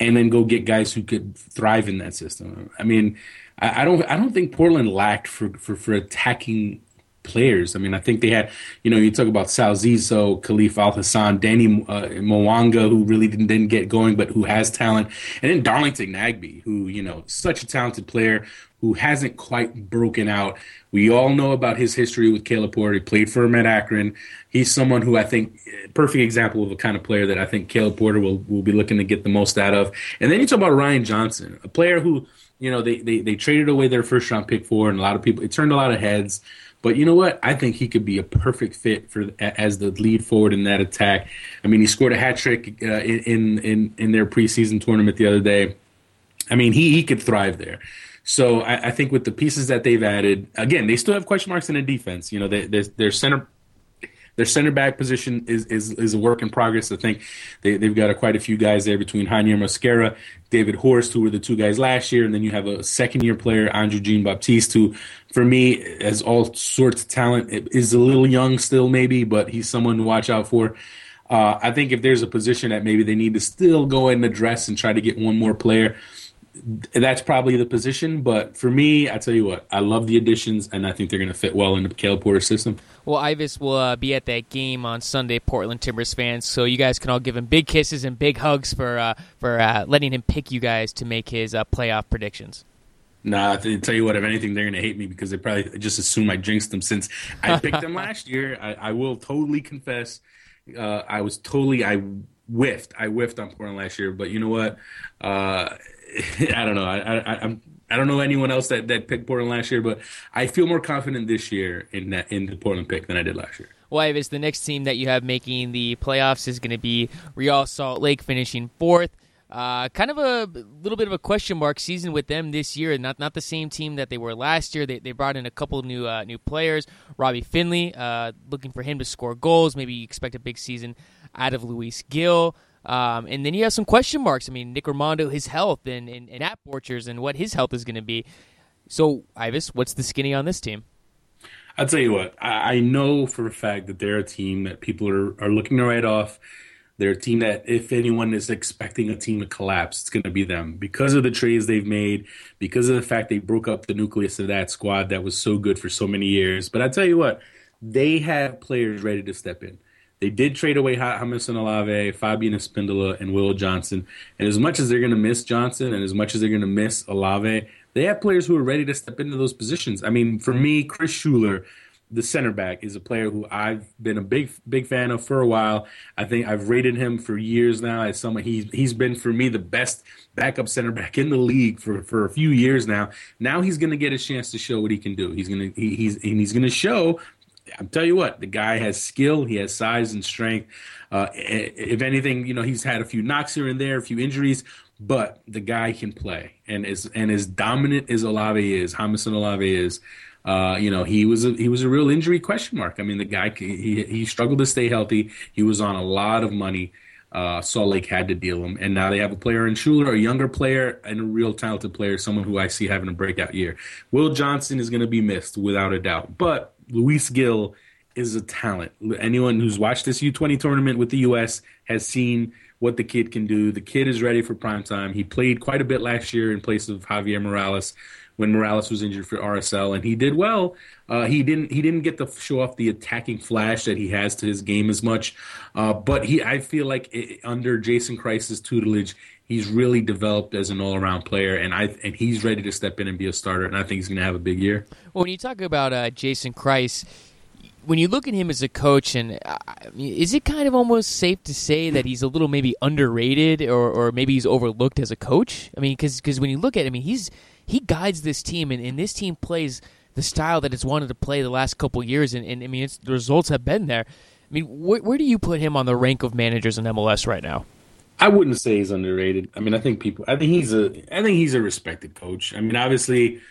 and then go get guys who could thrive in that system. I mean, I don't think Portland lacked for attacking players. I mean, I think they had, you know, you talk about Sal Zizo, Khalif Al-Hassan, Danny Mwanga, who really didn't get going, but who has talent. And then Darlington Nagbe, who, you know, such a talented player who hasn't quite broken out. We all know about his history with Caleb Porter. He played for him at Akron. He's someone who I think, perfect example of a kind of player that I think Caleb Porter will be looking to get the most out of. And then you talk about Ryan Johnson, a player who, you know, they traded away their first round pick for, and a lot of people, it turned a lot of heads. But you know what? I think he could be a perfect fit for as the lead forward in that attack. I mean, he scored a hat trick in their preseason tournament the other day. I mean, he could thrive there. So I think with the pieces that they've added, again, they still have question marks in the defense. You know, their center back position is a work in progress. I think they've got quite a few guys there between Jaime Mosquera, David Horst, who were the two guys last year, and then you have a second-year player, Andrew Jean-Baptiste, who, for me, has all sorts of talent. Is a little young still maybe, but he's someone to watch out for. I think if there's a position that maybe they need to still go and address and try to get one more player, that's probably the position. But for me, I tell you what, I love the additions, and I think they're going to fit well into the Caleb Porter system. Well, Ives will be at that game on Sunday, Portland Timbers fans, so you guys can all give him big kisses and big hugs for letting him pick you guys to make his playoff predictions. Nah, I tell you what, if anything, they're going to hate me because they probably just assume I jinxed them since I picked them last year. I will totally confess I whiffed. I whiffed on Portland last year, but you know what? I don't know. I don't know anyone else that picked Portland last year, but I feel more confident this year in the Portland pick than I did last year. Well, Ives, the next team that you have making the playoffs is going to be Real Salt Lake, finishing fourth. Kind of a little bit of a question mark season with them this year. Not the same team that they were last year. They brought in a couple new players. Robbie Finley, looking for him to score goals. Maybe you expect a big season out of Luis Gil. And then you have some question marks. I mean, Nick Armando, his health, and At Borchers, and what his health is going to be. So, Ives, what's the skinny on this team? I'll tell you what. I know for a fact that they're a team that people are looking to write off. They're a team that, if anyone is expecting a team to collapse, it's going to be them. Because of the trades they've made, because of the fact they broke up the nucleus of that squad that was so good for so many years. But I tell you what, they have players ready to step in. They did trade away James Olave, Fabian Espindola, and Will Johnson. And as much as they're going to miss Johnson and as much as they're going to miss Olave, they have players who are ready to step into those positions. I mean, for me, Chris Schuler, the center back, is a player who I've been a big fan of for a while. I think I've rated him for years now as someone he's been, for me, the best backup center back in the league for a few years now. Now he's going to get a chance to show what he can do. He's going to show. I'm telling you what, the guy has skill, he has size and strength. If anything, you know, he's had a few knocks here and there, a few injuries, but the guy can play. And as dominant as Olave is, James Olave is, you know, he was a real injury question mark. I mean, the guy, he struggled to stay healthy. He was on a lot of money. Salt Lake had to deal him, and now they have a player in Schuler, a younger player and a real talented player, someone who I see having a breakout year. Will Johnson is going to be missed without a doubt, but Luis Gil is a talent. Anyone who's watched this U20 tournament with the U.S. has seen what the kid can do. The kid is ready for prime time. He played quite a bit last year in place of Javier Morales when Morales was injured for RSL, and he did well. He didn't get to show off the attacking flash that he has to his game as much, but I feel like under Jason Christ's tutelage, he's really developed as an all-around player, and he's ready to step in and be a starter, and I think he's going to have a big year. Well, when you talk about Jason Christ, when you look at him as a coach, and is it kind of almost safe to say that he's a little maybe underrated or maybe he's overlooked as a coach? I mean, because when you look at him, I mean, he guides this team, and this team plays the style that it's wanted to play the last couple of years, and I mean, the results have been there. I mean, where do you put him on the rank of managers in MLS right now? I wouldn't say he's underrated. I mean, I think he's a respected coach. I mean, obviously,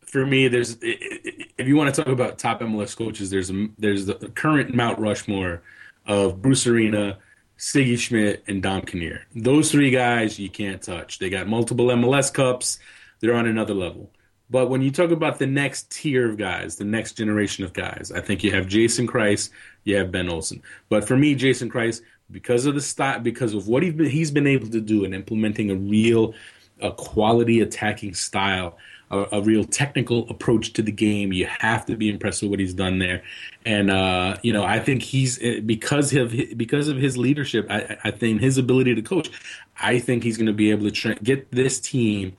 for me, there's, if you want to talk about top MLS coaches, there's the current Mount Rushmore of Bruce Arena, Siggy Schmidt, and Dom Kinnear. Those three guys you can't touch. They got multiple MLS Cups. They're on another level. But when you talk about the next tier of guys, the next generation of guys, I think you have Jason Christ, you have Ben Olsen. But for me, Jason Christ, because of the style, because of what he's been able to do in implementing a quality attacking style, a real technical approach to the game, you have to be impressed with what he's done there. And I think he's because of his leadership, I think his ability to coach, I think he's going to be able to get this team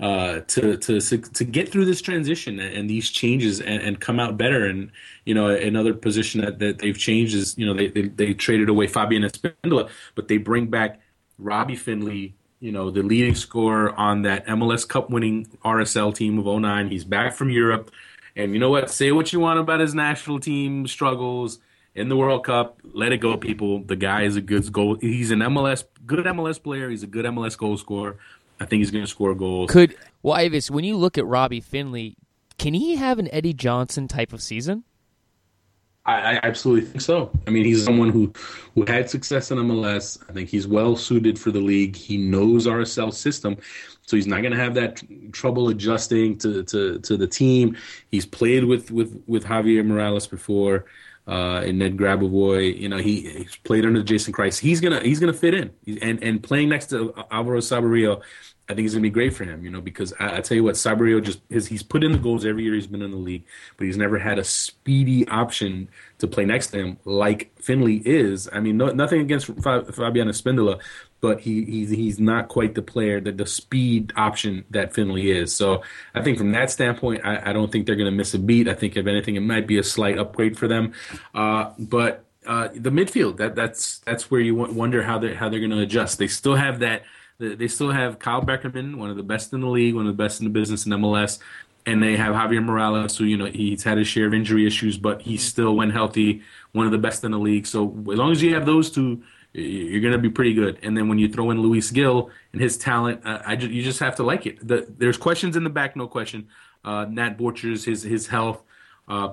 to get through this transition and these changes and come out better. And another position that they've changed is they traded away Fabian Espíndola, but they bring back Robbie Findlay, the leading scorer on that MLS Cup winning RSL team of 2009. He's back from Europe, and you know what? Say what you want about his national team struggles in the World Cup. Let it go, people. The guy is a good goal. He's an good MLS player. He's a good MLS goal scorer. I think he's going to score goals. Ives, when you look at Robbie Findlay, can he have an Eddie Johnson type of season? I absolutely think so. I mean, he's someone who had success in MLS. I think he's well-suited for the league. He knows RSL system, so he's not going to have that trouble adjusting to the team. He's played with Javier Morales before. And Ned Grabovoi, he's played under Jason Christ. He's gonna fit in, and playing next to Alvaro Saborío, I think it's gonna be great for him. Because I tell you what, Saborío he's put in the goals every year he's been in the league, but he's never had a speedy option to play next to him like Findlay is. I mean, nothing against Fabian Espíndola, but he's not quite the player that the speed option that Findlay is. So I think from that standpoint, I don't think they're going to miss a beat. I think if anything, it might be a slight upgrade for them. But the midfield, that's where you wonder how they're going to adjust. They still have Kyle Beckerman, one of the best in the league, one of the best in the business in MLS, and they have Javier Morales, who he's had his share of injury issues, but he still, when healthy, one of the best in the league. So as long as you have those two, you're going to be pretty good. And then when you throw in Luis Gil and his talent, you just have to like it. There's questions in the back, no question. Nat Borchers, his health,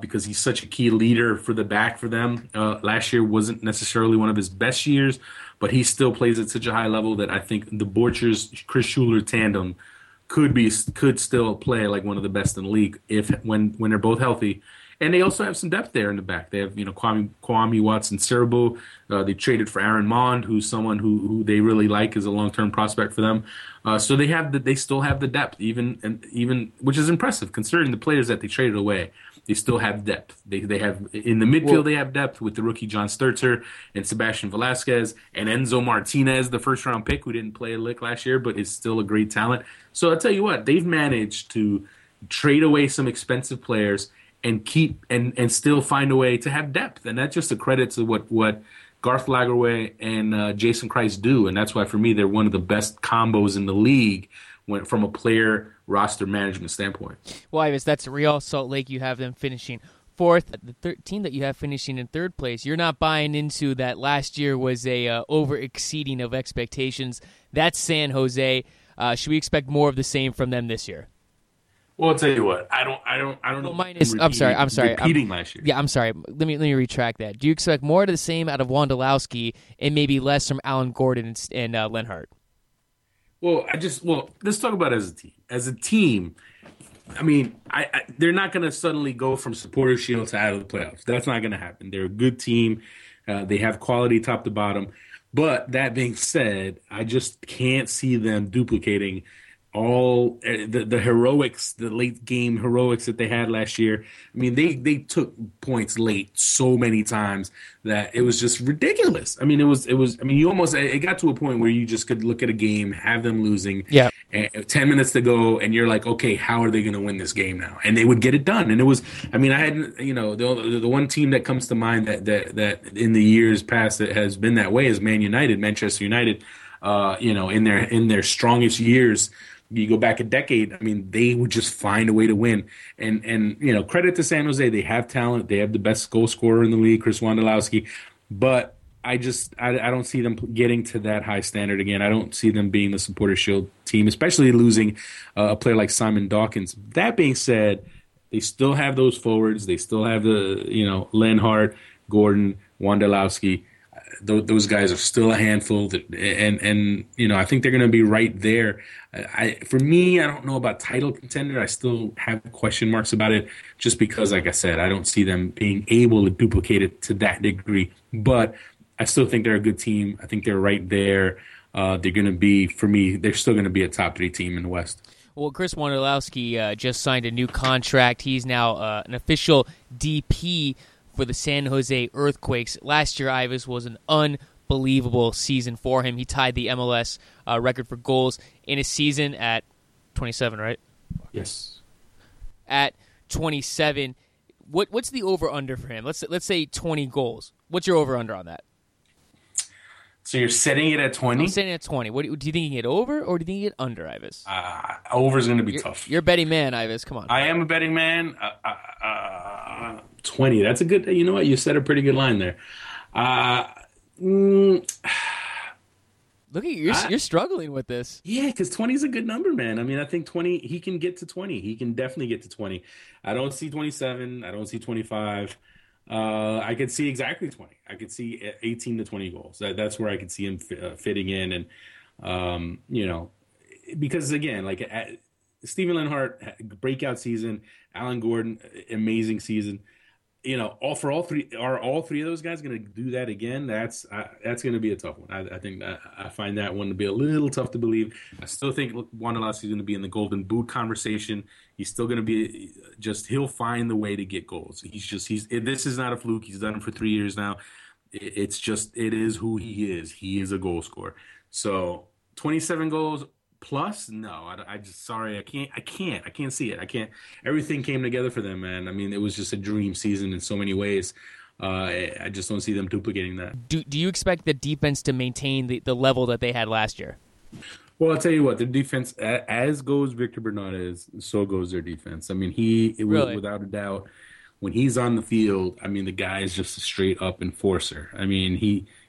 because he's such a key leader for the back for them. Last year wasn't necessarily one of his best years, but he still plays at such a high level that I think the Borchers-Chris Schuler tandem could still play like one of the best in the league when they're both healthy. And they also have some depth there in the back. They have, Kwame Watson-Sirbu. They traded for Aaron Mond, who's someone who they really like as a long-term prospect for them. So they have they still have the depth, even which is impressive considering the players that they traded away. They still have depth. They have in the midfield. They have depth with the rookie John Sturzer and Sebastian Velasquez and Enzo Martinez, the first-round pick who didn't play a lick last year, but is still a great talent. So I'll tell you what, they've managed to trade away some expensive players and keep and still find a way to have depth. And that's just a credit to what Garth Lagerwey and Jason Christ do. And that's why, for me, they're one of the best combos in the league from a player roster management standpoint. Well, Ives, that's Real Salt Lake. You have them finishing fourth. The team that you have finishing in third place, you're not buying into that last year was a over-exceeding of expectations. That's San Jose. Should we expect more of the same from them this year? Well, I'll tell you what. I don't know. I'm sorry. Last year. Yeah, I'm sorry. Let me retract that. Do you expect more of the same out of Wondolowski and maybe less from Alan Gordon and Lenhart? Well, let's talk about it as a team. As a team, I mean, they're not going to suddenly go from Supporters' Shield to out of the playoffs. That's not going to happen. They're a good team. They have quality top to bottom. But that being said, I just can't see them duplicating all the heroics, the late game heroics that they had last year. I mean, they took points late so many times that it was just ridiculous. I mean, it got to a point where you just could look at a game, have them losing, 10 minutes to go, and you're like, okay, how are they going to win this game now? And they would get it done. And it was, I mean, I hadn't, the one team that comes to mind that in the years past that has been that way is Manchester United. In their strongest years. You go back a decade, I mean, they would just find a way to win. And credit to San Jose. They have talent. They have the best goal scorer in the league, Chris Wondolowski. But I don't see them getting to that high standard again. I don't see them being the Supporters' Shield team, especially losing a player like Simon Dawkins. That being said, they still have those forwards. They still have Lenhart, Gordon, Wondolowski. those guys are still a handful, and you know, I think they're going to be right there. For me, I don't know about title contender. I still have question marks about it, just because, like I said, I don't see them being able to duplicate it to that degree. But I still think they're a good team. I think they're right there. They're going to be, for me, they're still going to be a top three team in the West. Well, Chris Wondolowski just signed a new contract. He's now an official DP for the San Jose Earthquakes. Last year, Ives, was an unbelievable season for him. He tied the MLS record for goals in a season at 27, right? Yes. At 27. What's the over-under for him? Let's say 20 goals. What's your over-under on that? So you're setting it at 20? I'm setting it at 20. Do you think you can get over, or do you think you get under, Ives? Over is going to be tough. You're a betting man, Ives. Come on. I am a betting man. 20. That's a good – you know what? You set a pretty good line there. Look at you. You're struggling with this. Yeah, because 20 is a good number, man. I mean, I think 20 – he can get to 20. He can definitely get to 20. I don't see 27. I don't see 25. I could see exactly 20. I could see 18 to 20 goals. That's where I could see him fitting in. And, you know, because, again, like Stephen Lennart, breakout season, Alan Gordon, amazing season. You know, all three of those guys going to do that again? That's going to be a tough one. I think I find that one to be a little tough to believe. I still think Wondolowski's going to be in the Golden Boot conversation. He's still going to be he'll find the way to get goals. This is not a fluke. He's done it for 3 years now. It is who he is. He is a goal scorer. So 27 goals plus? No, I can't see it. I can't. Everything came together for them, man. I mean, it was just a dream season in so many ways. I just don't see them duplicating that. Do you expect the defense to maintain the level that they had last year? Well, I'll tell you what, the defense, as goes Victor Bernardes, so goes their defense. I mean, it was without a doubt, when he's on the field, I mean, the guy is just a straight-up enforcer. I mean,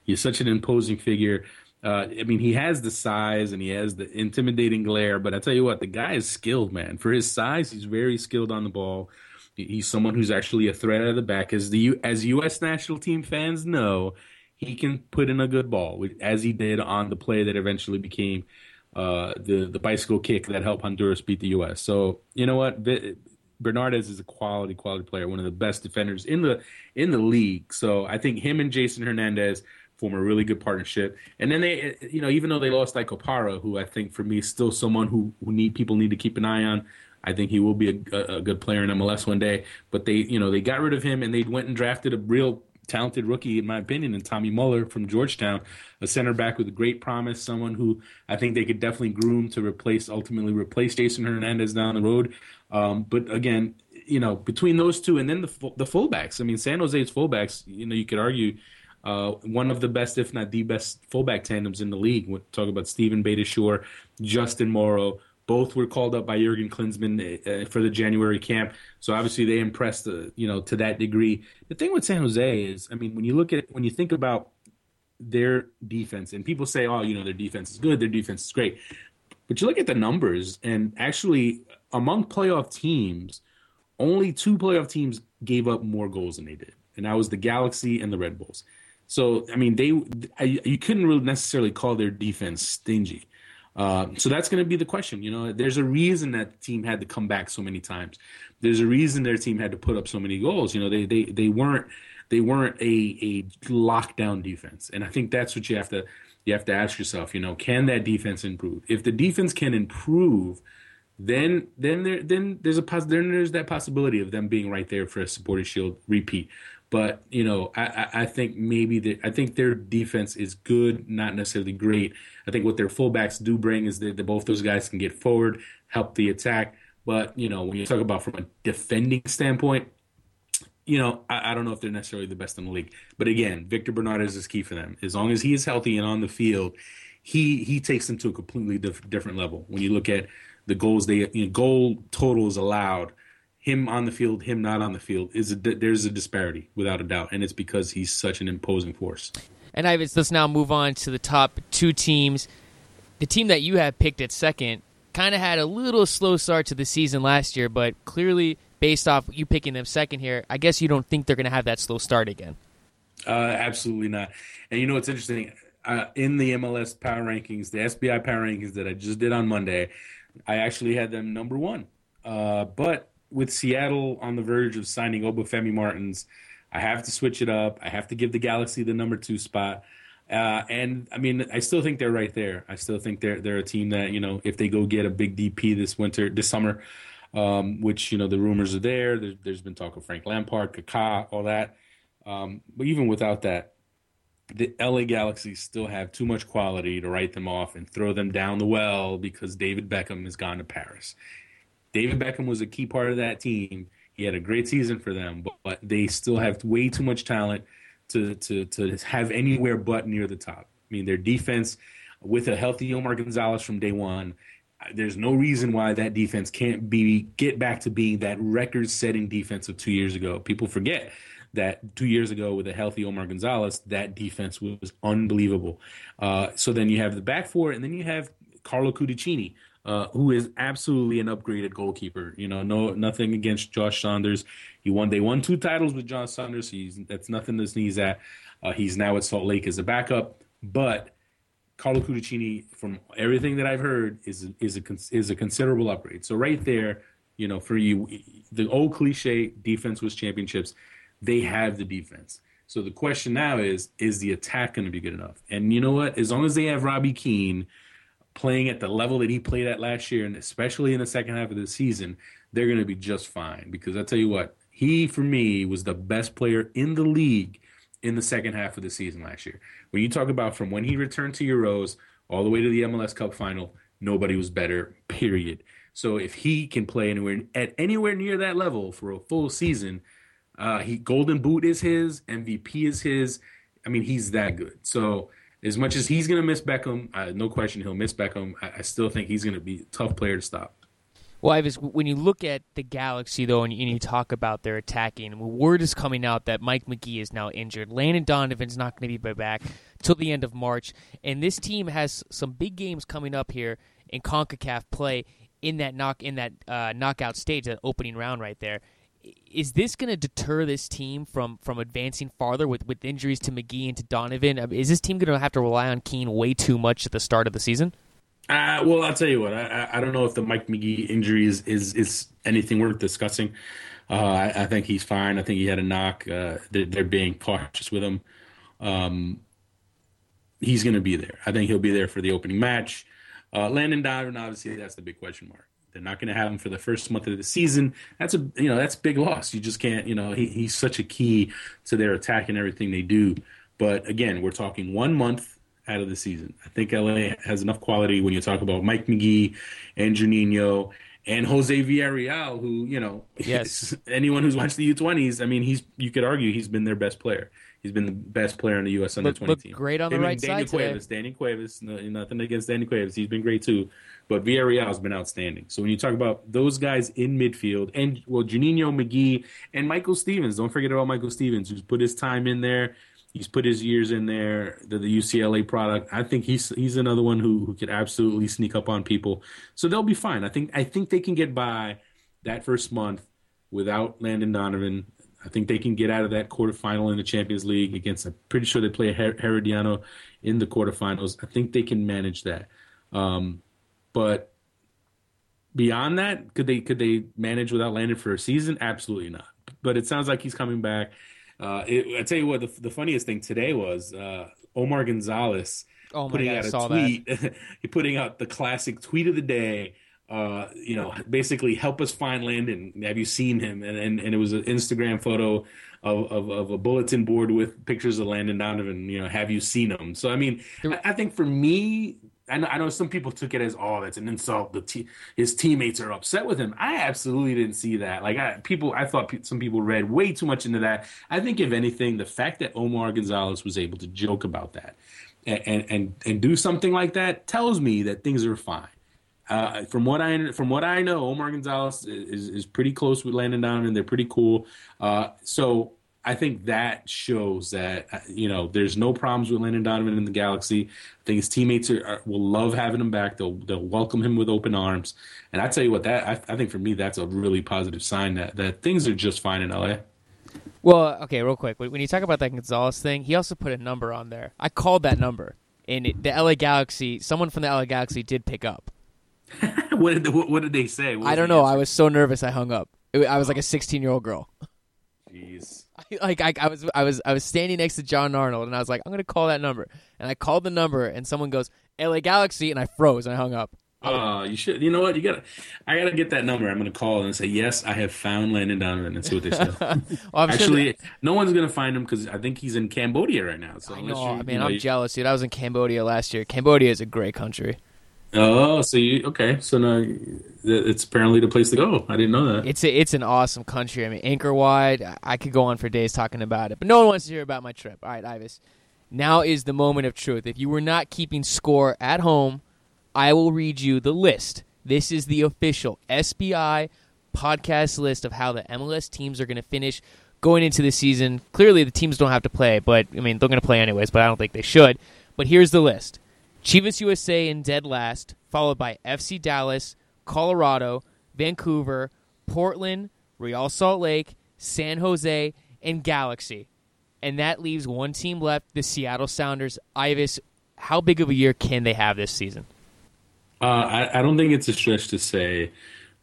he's such an imposing figure. I mean, he has the size and he has the intimidating glare, but I tell you what, the guy is skilled, man. For his size, he's very skilled on the ball. He's someone who's actually a threat out of the back. As U.S. national team fans know, he can put in a good ball, as he did on the play that eventually became the bicycle kick that helped Honduras beat the U.S. So, you know what? Bernardes is a quality player, one of the best defenders in the league. So I think him and Jason Hernandez form a really good partnership. And then they, you know, even though they lost Ike Parra, who I think for me is still someone who people need to keep an eye on. I think he will be a good player in MLS one day. But they, you know, they got rid of him and they went and drafted a real talented rookie, in my opinion, in Tommy Muller from Georgetown, a center back with great promise, someone who I think they could definitely groom to ultimately replace Jason Hernandez down the road. But again, you know, between those two and then the fullbacks, I mean, San Jose's fullbacks, you know, you could argue one of the best, if not the best, fullback tandems in the league. We'll talk about Stephen Betashore, Justin Morrow. Both were called up by Jürgen Klinsmann for the January camp. So obviously they impressed, you know, to that degree. The thing with San Jose is, I mean, when you think about their defense, and people say, oh, you know, their defense is good, their defense is great. But you look at the numbers, and actually among playoff teams, only two playoff teams gave up more goals than they did. And that was the Galaxy and the Red Bulls. So, I mean, you couldn't really necessarily call their defense stingy. So that's going to be the question. You know, there's a reason that team had to come back so many times. There's a reason their team had to put up so many goals. You know, they weren't a lockdown defense, and I think that's what you have to ask yourself. You know, can that defense improve? If the defense can improve, then there's that possibility of them being right there for a Supporters' Shield repeat. But you know, I think their defense is good, not necessarily great. I think what their fullbacks do bring is that both those guys can get forward, help the attack. But you know, when you talk about from a defending standpoint, you know, I don't know if they're necessarily the best in the league. But again, Victor Bernardes is key for them. As long as he is healthy and on the field, he takes them to a completely different level. When you look at the goals, goal totals allowed. Him on the field, him not on the field, there's a disparity, without a doubt, and it's because he's such an imposing force. And Ives, let's now move on to the top two teams. The team that you have picked at second kind of had a little slow start to the season last year, but clearly based off you picking them second here, I guess you don't think they're going to have that slow start again. Absolutely not. And you know what's interesting? In the MLS power rankings, the SBI power rankings that I just did on Monday, I actually had them number one. But with Seattle on the verge of signing Obafemi Martins, I have to switch it up. I have to give the Galaxy the number two spot. And, I mean, I still think they're right there. I still think they're a team that, you know, if they go get a big DP this summer, which, you know, the rumors are there. There's been talk of Frank Lampard, Kaká, all that. But even without that, the LA Galaxy still have too much quality to write them off and throw them down the well because David Beckham has gone to Paris. David Beckham was a key part of that team. He had a great season for them, but they still have way too much talent to have anywhere but near the top. I mean, their defense, with a healthy Omar Gonzalez from day one, there's no reason why that defense can't get back to being that record-setting defense of 2 years ago. People forget that 2 years ago with a healthy Omar Gonzalez, that defense was unbelievable. So then you have the back four, and then you have Carlo Cudicini, who is absolutely an upgraded goalkeeper. You know, nothing against Josh Saunders. They won two titles with Josh Saunders. That's nothing to sneeze at. He's now at Salt Lake as a backup. But Carlo Cudicini, from everything that I've heard, is a considerable upgrade. So right there, you know, for you, the old cliche, defense was championships. They have the defense. So the question now is the attack going to be good enough? And you know what? As long as they have Robbie Keane playing at the level that he played at last year, and especially in the second half of the season, they're going to be just fine. Because I tell you what, he, for me, was the best player in the league in the second half of the season last year. When you talk about from when he returned to Euros all the way to the MLS Cup final, nobody was better, period. So if he can play anywhere near that level for a full season, Golden Boot is his, MVP is his. I mean, he's that good. So as much as he's going to miss Beckham, no question he'll miss Beckham, I still think he's going to be a tough player to stop. Well, Ives, when you look at the Galaxy, though, and you talk about their attacking, word is coming out that Mike McGee is now injured. Landon Donovan's not going to be back till the end of March. And this team has some big games coming up here in CONCACAF play in that knockout stage, that opening round right there. Is this going to deter this team from advancing farther with injuries to McGee and to Donovan? I mean, is this team going to have to rely on Keane way too much at the start of the season? Well, I'll tell you what. I don't know if the Mike McGee injury is anything worth discussing. I think he's fine. I think he had a knock. They're being cautious with him. He's going to be there. I think he'll be there for the opening match. Landon Donovan, obviously, that's the big question mark. They're not going to have him for the first month of the season. That's a big loss. You just can't, he's such a key to their attack and everything they do. But again, we're talking 1 month out of the season. I think LA has enough quality when you talk about Mike McGee and Juninho and Jose Villarreal, who, yes, anyone who's watched the U20s, I mean, you could argue he's been their best player. He's been the best player in the U.S. under-20 team. Great on the right side today. Danny Cuevas, nothing against Danny Cuevas. He's been great too. But Villarreal's been outstanding. So when you talk about those guys in midfield, and, well, Juninho, McGee, and Michael Stevens. Don't forget about Michael Stevens, who's put his time in there. He's put his years in there, the UCLA product. I think he's another one who could absolutely sneak up on people. So they'll be fine. I think they can get by that first month without Landon Donovan. I think they can get out of that quarterfinal in the Champions League against, I'm pretty sure they play Herediano in the quarterfinals. I think they can manage that. But beyond that, could they manage without Landon for a season? Absolutely not. But it sounds like he's coming back. I tell you what, the funniest thing today was Omar Gonzalez putting out a tweet. He putting out the classic tweet of the day. Basically help us find Landon. Have you seen him? And it was an Instagram photo of a bulletin board with pictures of Landon Donovan. Have you seen him? So, I mean, I think for me, I know some people took it as, that's an insult. His teammates are upset with him. I absolutely didn't see that. Some people read way too much into that. I think, if anything, the fact that Omar Gonzalez was able to joke about that and do something like that tells me that things are fine. From what I know, Omar Gonzalez is pretty close with Landon Donovan. They're pretty cool. So I think that shows that there's no problems with Landon Donovan in the Galaxy. I think his teammates will love having him back. They'll welcome him with open arms. And I tell you what, I think for me that's a really positive sign that things are just fine in LA. Well, okay, real quick. When you talk about that Gonzalez thing, he also put a number on there. I called that number, and the LA Galaxy, someone from the LA Galaxy did pick up. What did they say? I don't know. I was so nervous I hung up. I was like a 16-year-old girl. Jeez. I was standing next to John Arnold, and I was like, I'm going to call that number. And I called the number, and someone goes, LA Galaxy, and I froze, and I hung up. You should. You know what? I gotta get that number. I'm gonna call and say, yes, I have found Landon Donovan, and see what they say. Actually, no one's gonna find him because I think he's in Cambodia right now. So I know. I'm jealous, dude. I was in Cambodia last year. Cambodia is a great country. Oh, so okay? So now it's apparently the place to go. I didn't know that. It's an awesome country. I mean, anchor wide. I could go on for days talking about it, but no one wants to hear about my trip. All right, Ives. Now is the moment of truth. If you were not keeping score at home, I will read you the list. This is the official SBI podcast list of how the MLS teams are going to finish going into the season. Clearly, the teams don't have to play, but I mean, they're going to play anyways, but I don't think they should. But here's the list. Chivas USA in dead last, followed by FC Dallas, Colorado, Vancouver, Portland, Real Salt Lake, San Jose, and Galaxy. And that leaves one team left, the Seattle Sounders. Ives, how big of a year can they have this season? I don't think it's a stretch to say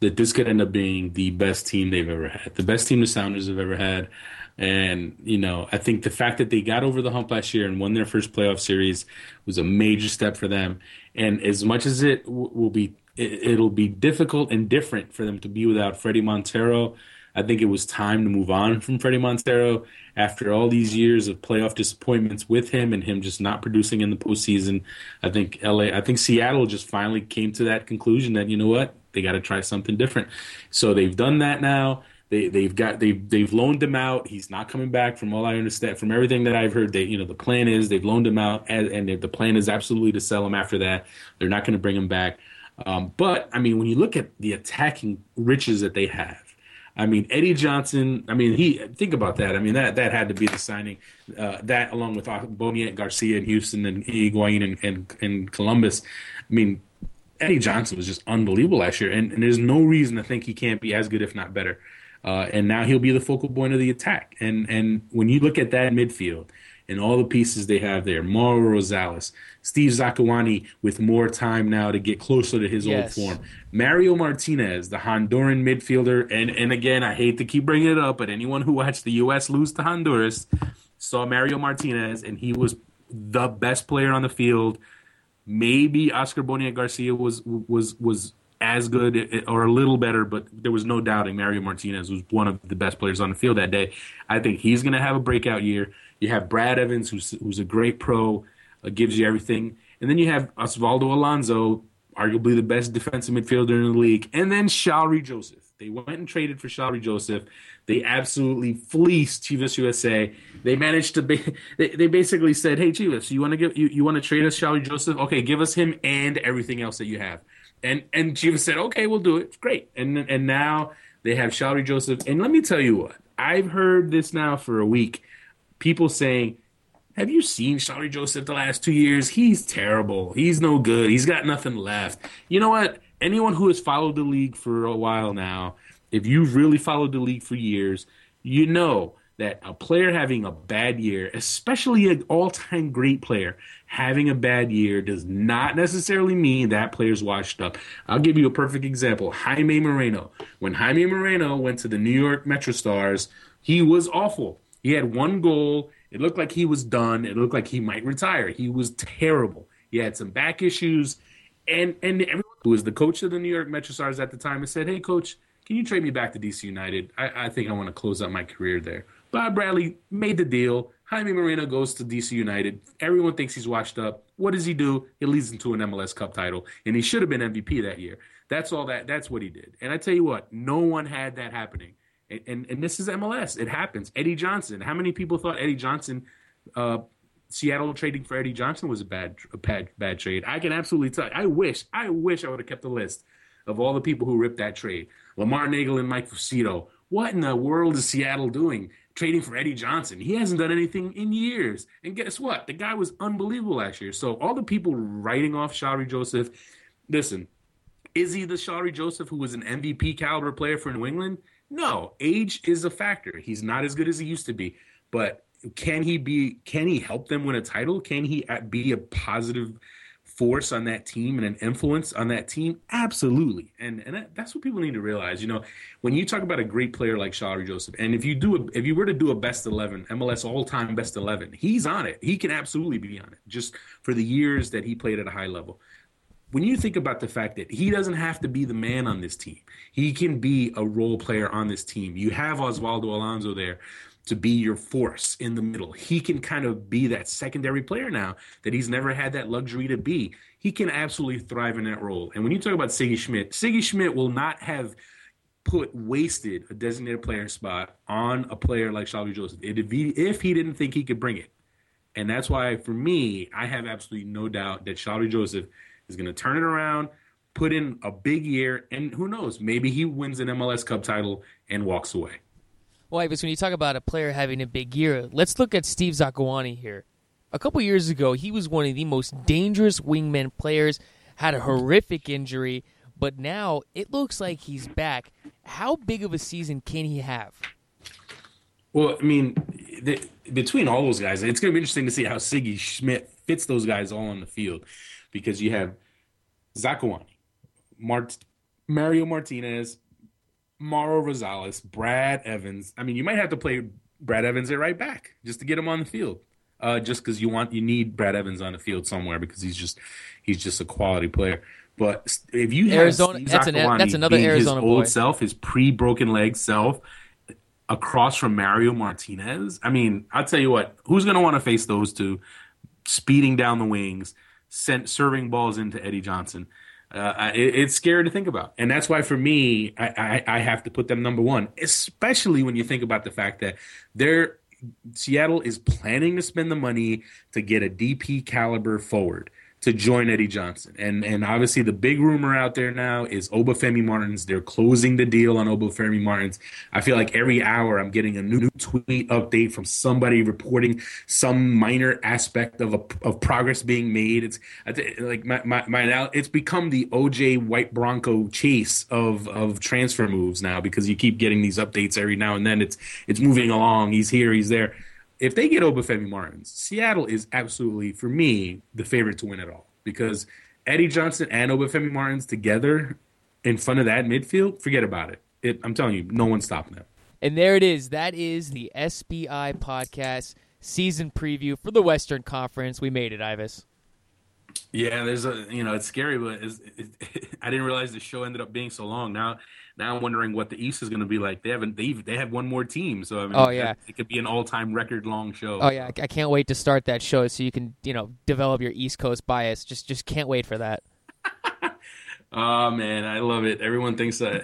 that this could end up being the best team they've ever had, the best team the Sounders have ever had. And, you know, I think the fact that they got over the hump last year and won their first playoff series was a major step for them. And as much as it will be, it'll be difficult and different for them to be without Freddie Montero. I think it was time to move on from Freddie Montero after all these years of playoff disappointments with him and him just not producing in the postseason. I think Seattle just finally came to that conclusion that, you know what, they got to try something different. So they've done that now. They've loaned him out. He's not coming back. From all I understand, from everything that I've heard, the plan is they've loaned him out, and the plan is absolutely to sell him after that. They're not going to bring him back. But I mean, when you look at the attacking riches that they have. I mean, Eddie Johnson, I mean, think about that. I mean, that had to be the signing. That, along with Boniek Garcia in Houston and Higuain and Columbus. I mean, Eddie Johnson was just unbelievable last year, and there's no reason to think he can't be as good, if not better. And now he'll be the focal point of the attack. And when you look at that midfield and all the pieces they have there, Mauro Rosales, Steve Zakuani with more time now to get closer to his old form, Mario Martinez, the Honduran midfielder, and again, I hate to keep bringing it up, but anyone who watched the U.S. lose to Honduras saw Mario Martinez, and he was the best player on the field. Maybe Oscar Boniek Garcia was as good or a little better, but there was no doubting Mario Martinez was one of the best players on the field that day. I think he's going to have a breakout year. You have Brad Evans, who's a great pro, gives you everything. And then you have Osvaldo Alonso, arguably the best defensive midfielder in the league. And then Sha'Ri Joseph. They went and traded for Sha'Ri Joseph. They absolutely fleeced Chivas USA. They managed to they basically said, "Hey Chivas, you want to trade us Sha'Ri Joseph? Okay, give us him and everything else that you have." And Chivas said, "Okay, we'll do it. Great." And now they have Sha'Ri Joseph. And let me tell you what, I've heard this now for a week. People saying, "Have you seen Sha'Ri Joseph the last 2 years? He's terrible. He's no good. He's got nothing left." You know what? Anyone who has followed the league for a while now, if you've really followed the league for years, you know that a player having a bad year, especially an all-time great player, having a bad year does not necessarily mean that player's washed up. I'll give you a perfect example. Jaime Moreno. When Jaime Moreno went to the New York MetroStars, he was awful. He had one goal. It looked like he was done. It looked like he might retire. He was terrible. He had some back issues. And everyone who was the coach of the New York MetroStars at the time and said, "Hey, coach, can you trade me back to DC United? I think I want to close out my career there." Bob Bradley made the deal. Jaime Moreno goes to DC United. Everyone thinks he's washed up. What does he do? He leads them to an MLS Cup title, and he should have been MVP that year. That's all that. That's what he did. And I tell you what, no one had that happening. And this is MLS. It happens. Eddie Johnson. How many people thought Eddie Johnson, Seattle trading for Eddie Johnson was a bad trade? I can absolutely tell you. I wish I would have kept the list of all the people who ripped that trade. Lamar Nagel and Mike Fucito. What in the world is Seattle doing trading for Eddie Johnson? He hasn't done anything in years. And guess what? The guy was unbelievable last year. So all the people writing off Sha'Ri Joseph, listen, is he the Sha'Ri Joseph who was an MVP caliber player for New England? No, age is a factor. He's not as good as he used to be, but can he be? Can he help them win a title? Can he be a positive force on that team and an influence on that team? Absolutely. And that's what people need to realize. You know, when you talk about a great player like Shalari Joseph, and if you were to do a best 11, MLS all-time best 11, he's on it. He can absolutely be on it just for the years that he played at a high level. When you think about the fact that he doesn't have to be the man on this team, he can be a role player on this team. You have Oswaldo Alonso there to be your force in the middle. He can kind of be that secondary player now that he's never had that luxury to be. He can absolutely thrive in that role. And when you talk about Sigi Schmidt will not have wasted a designated player spot on a player like Shalvey Joseph if he didn't think he could bring it. And that's why, for me, I have absolutely no doubt that Shalvey Joseph is going to turn it around, put in a big year, and who knows, maybe he wins an MLS Cup title and walks away. Well, Ives, when you talk about a player having a big year, let's look at Steve Zakuani here. A couple years ago, he was one of the most dangerous wingman players, had a horrific injury, but now it looks like he's back. How big of a season can he have? Well, I mean, between all those guys, it's going to be interesting to see how Sigi Schmidt fits those guys all on the field. Because you have Zakuani, Mario Martinez, Mauro Rosales, Brad Evans. I mean, you might have to play Brad Evans at right back just to get him on the field. Just because you need Brad Evans on the field somewhere because he's just a quality player. But if you have Arizona, that's another Arizona being his old self, his pre-broken leg self, across from Mario Martinez. I mean, I'll tell you what, who's going to want to face those two, speeding down the wings, serving balls into Eddie Johnson. It's scary to think about. And that's why, for me, I have to put them number one, especially when you think about the fact that Seattle is planning to spend the money to get a DP caliber forward to join Eddie Johnson. And obviously the big rumor out there now is Obafemi Martins. They're closing the deal on Obafemi Martins. I feel like every hour I'm getting a new tweet update from somebody reporting some minor aspect of progress being made. It's like my it's become the OJ White Bronco chase of transfer moves now, because you keep getting these updates every now and then. It's moving along. He's here, he's there. If they get Obafemi Martins, Seattle is absolutely, for me, the favorite to win it all, because Eddie Johnson and Obafemi Martins together in front of that midfield, forget about it. I'm telling you, no one's stopping them. And there it is. That is the SBI podcast season preview for the Western Conference. We made it, Ives. Yeah, it's scary, but I didn't realize the show ended up being so long. Now I'm wondering what the East is going to be like. They have one more team, so I mean, oh, yeah. It could be an all-time record-long show. Oh yeah, I can't wait to start that show so you can develop your East Coast bias. Just can't wait for that. Oh man, I love it. Everyone thinks that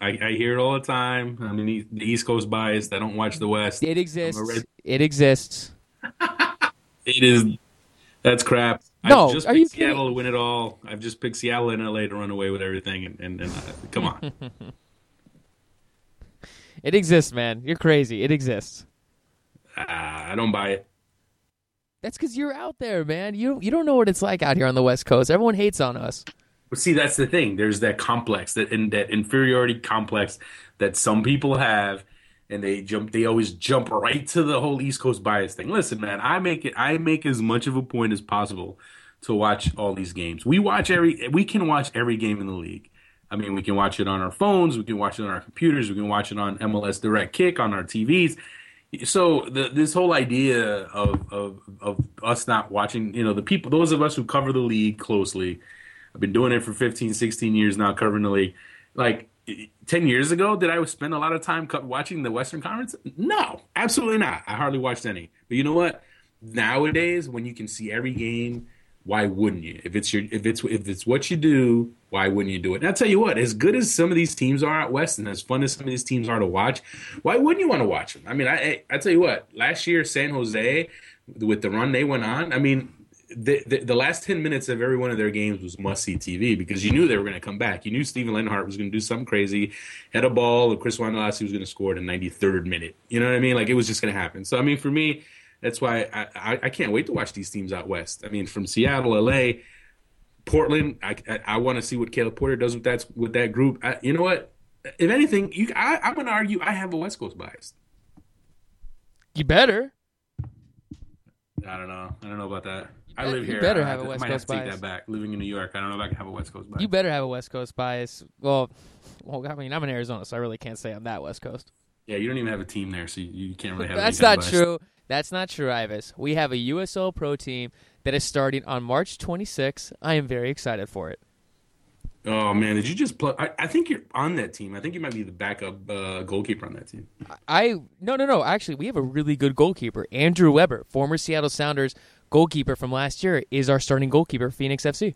I hear it all the time. I mean, the East Coast bias. I don't watch the West. It exists. It exists. It is. That's crap. No, I've just picked Seattle to win it all. I've just picked Seattle and LA to run away with everything. And come on. It exists, man. You're crazy. It exists. I don't buy it. That's because you're out there, man. You don't know what it's like out here on the West Coast. Everyone hates on us. Well, see, that's the thing. There's that complex, that inferiority complex that some people have. And they always jump right to the whole East Coast bias thing. Listen, man, I make as much of a point as possible to watch all these games. We can watch every game in the league. I mean, we can watch it on our phones, we can watch it on our computers, we can watch it on MLS Direct Kick on our TVs. So this whole idea of us not watching, the people, those of us who cover the league closely, I've been doing it for 15, 16 years now, covering the league. Like, 10 years ago, did I spend a lot of time watching the Western Conference? No, absolutely not. I hardly watched any. But you know what? Nowadays, when you can see every game, why wouldn't you? If it's what you do, why wouldn't you do it? And I'll tell you what, as good as some of these teams are out West, and as fun as some of these teams are to watch, why wouldn't you want to watch them? I mean, I tell you what, last year, San Jose, with the run they went on, I mean, the last 10 minutes of every one of their games was must-see TV, because you knew they were going to come back. You knew Steven Lenhart was going to do something crazy, had a ball, and Chris Wondolowski was going to score in the 93rd minute. You know what I mean? Like, it was just going to happen. So, I mean, for me, that's why I can't wait to watch these teams out West. I mean, from Seattle, L.A., Portland, I want to see what Caleb Porter does with that group. You know what? if anything, I'm going to argue I have a West Coast bias. You better. I don't know. I don't know about that. I live here. You better have a West Coast bias. I might have to take that back. Living in New York, I don't know if I can have a West Coast bias. You better have a West Coast bias. Well, I mean, I'm in Arizona, so I really can't say I'm that West Coast. Yeah, you don't even have a team there, so you can't really have a West Coast bias. That's not true. That's not true, Ives. We have a USL Pro team that is starting on March 26th. I am very excited for it. Oh, man, did you just plug? I think you're on that team. I think you might be the backup goalkeeper on that team. No. Actually, we have a really good goalkeeper. Andrew Weber, former Seattle Sounders goalkeeper from last year, is our starting goalkeeper, Phoenix FC.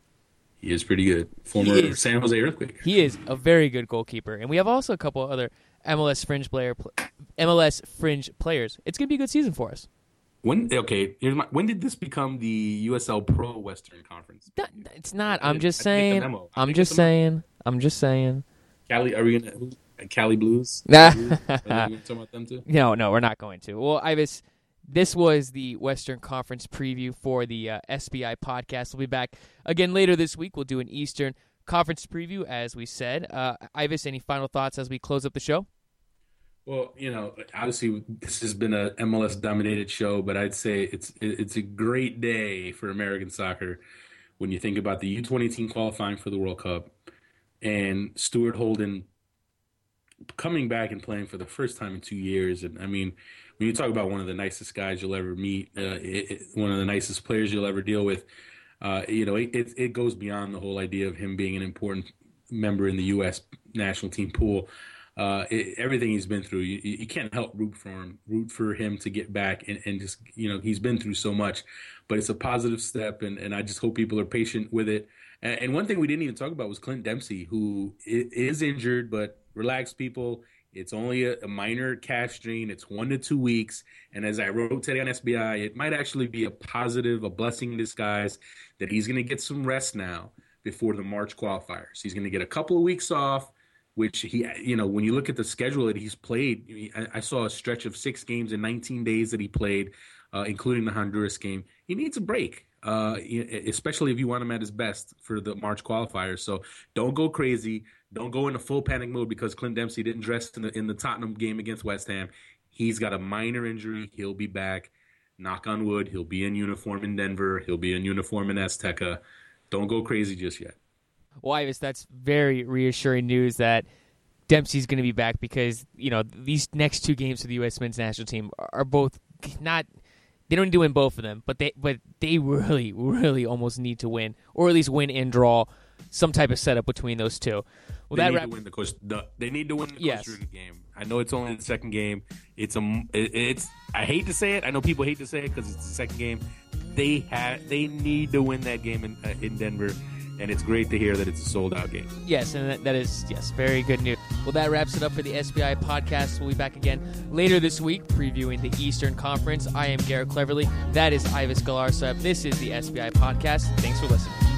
He is pretty good. Former San Jose Earthquake. He is a very good goalkeeper. And we have also a couple other MLS fringe players. It's going to be a good season for us. When did this become the USL Pro Western Conference? It's not. I'm just saying. Cali, are we gonna Cali Blues? Nah. Are we talking about them too? No, we're not going to. Well, Ives, this was the Western Conference preview for the SBI podcast. We'll be back again later this week. We'll do an Eastern Conference preview, as we said. Ives, any final thoughts as we close up the show? Well, obviously this has been a MLS-dominated show, but I'd say it's a great day for American soccer when you think about the U-20 team qualifying for the World Cup and Stuart Holden coming back and playing for the first time in 2 years. And, I mean, when you talk about one of the nicest guys you'll ever meet, one of the nicest players you'll ever deal with, it goes beyond the whole idea of him being an important member in the U.S. national team pool. Everything he's been through, you can't help root for him to get back and just, he's been through so much, but it's a positive step. And I just hope people are patient with it. And one thing we didn't even talk about was Clint Dempsey, who is injured, but relax, people. It's only a minor calf strain. It's 1 to 2 weeks. And as I wrote today on SBI, it might actually be a positive, a blessing in disguise that he's going to get some rest now before the March qualifiers. He's going to get a couple of weeks off. Which he, when you look at the schedule that he's played, I saw a stretch of 6 games in 19 days that he played, including the Honduras game. He needs a break, especially if you want him at his best for the March qualifiers. So don't go crazy. Don't go into full panic mode because Clint Dempsey didn't dress in the Tottenham game against West Ham. He's got a minor injury. He'll be back. Knock on wood. He'll be in uniform in Denver. He'll be in uniform in Azteca. Don't go crazy just yet. Well, Ives, that's very reassuring news that Dempsey's going to be back because, these next 2 games for the U.S. men's national team are both not – they don't need to win both of them, but they really, really almost need to win, or at least win and draw some type of setup between those two. Well, they need to win the Costa Rica game. I know it's only the second game. I hate to say it. I know people hate to say it because it's the second game. They need to win that game in Denver. And it's great to hear that it's a sold-out game. Yes, and that is very good news. Well, that wraps it up for the SBI podcast. We'll be back again later this week previewing the Eastern Conference. I am Garrett Cleverly. That is Ives Galarcep. This is the SBI podcast. Thanks for listening.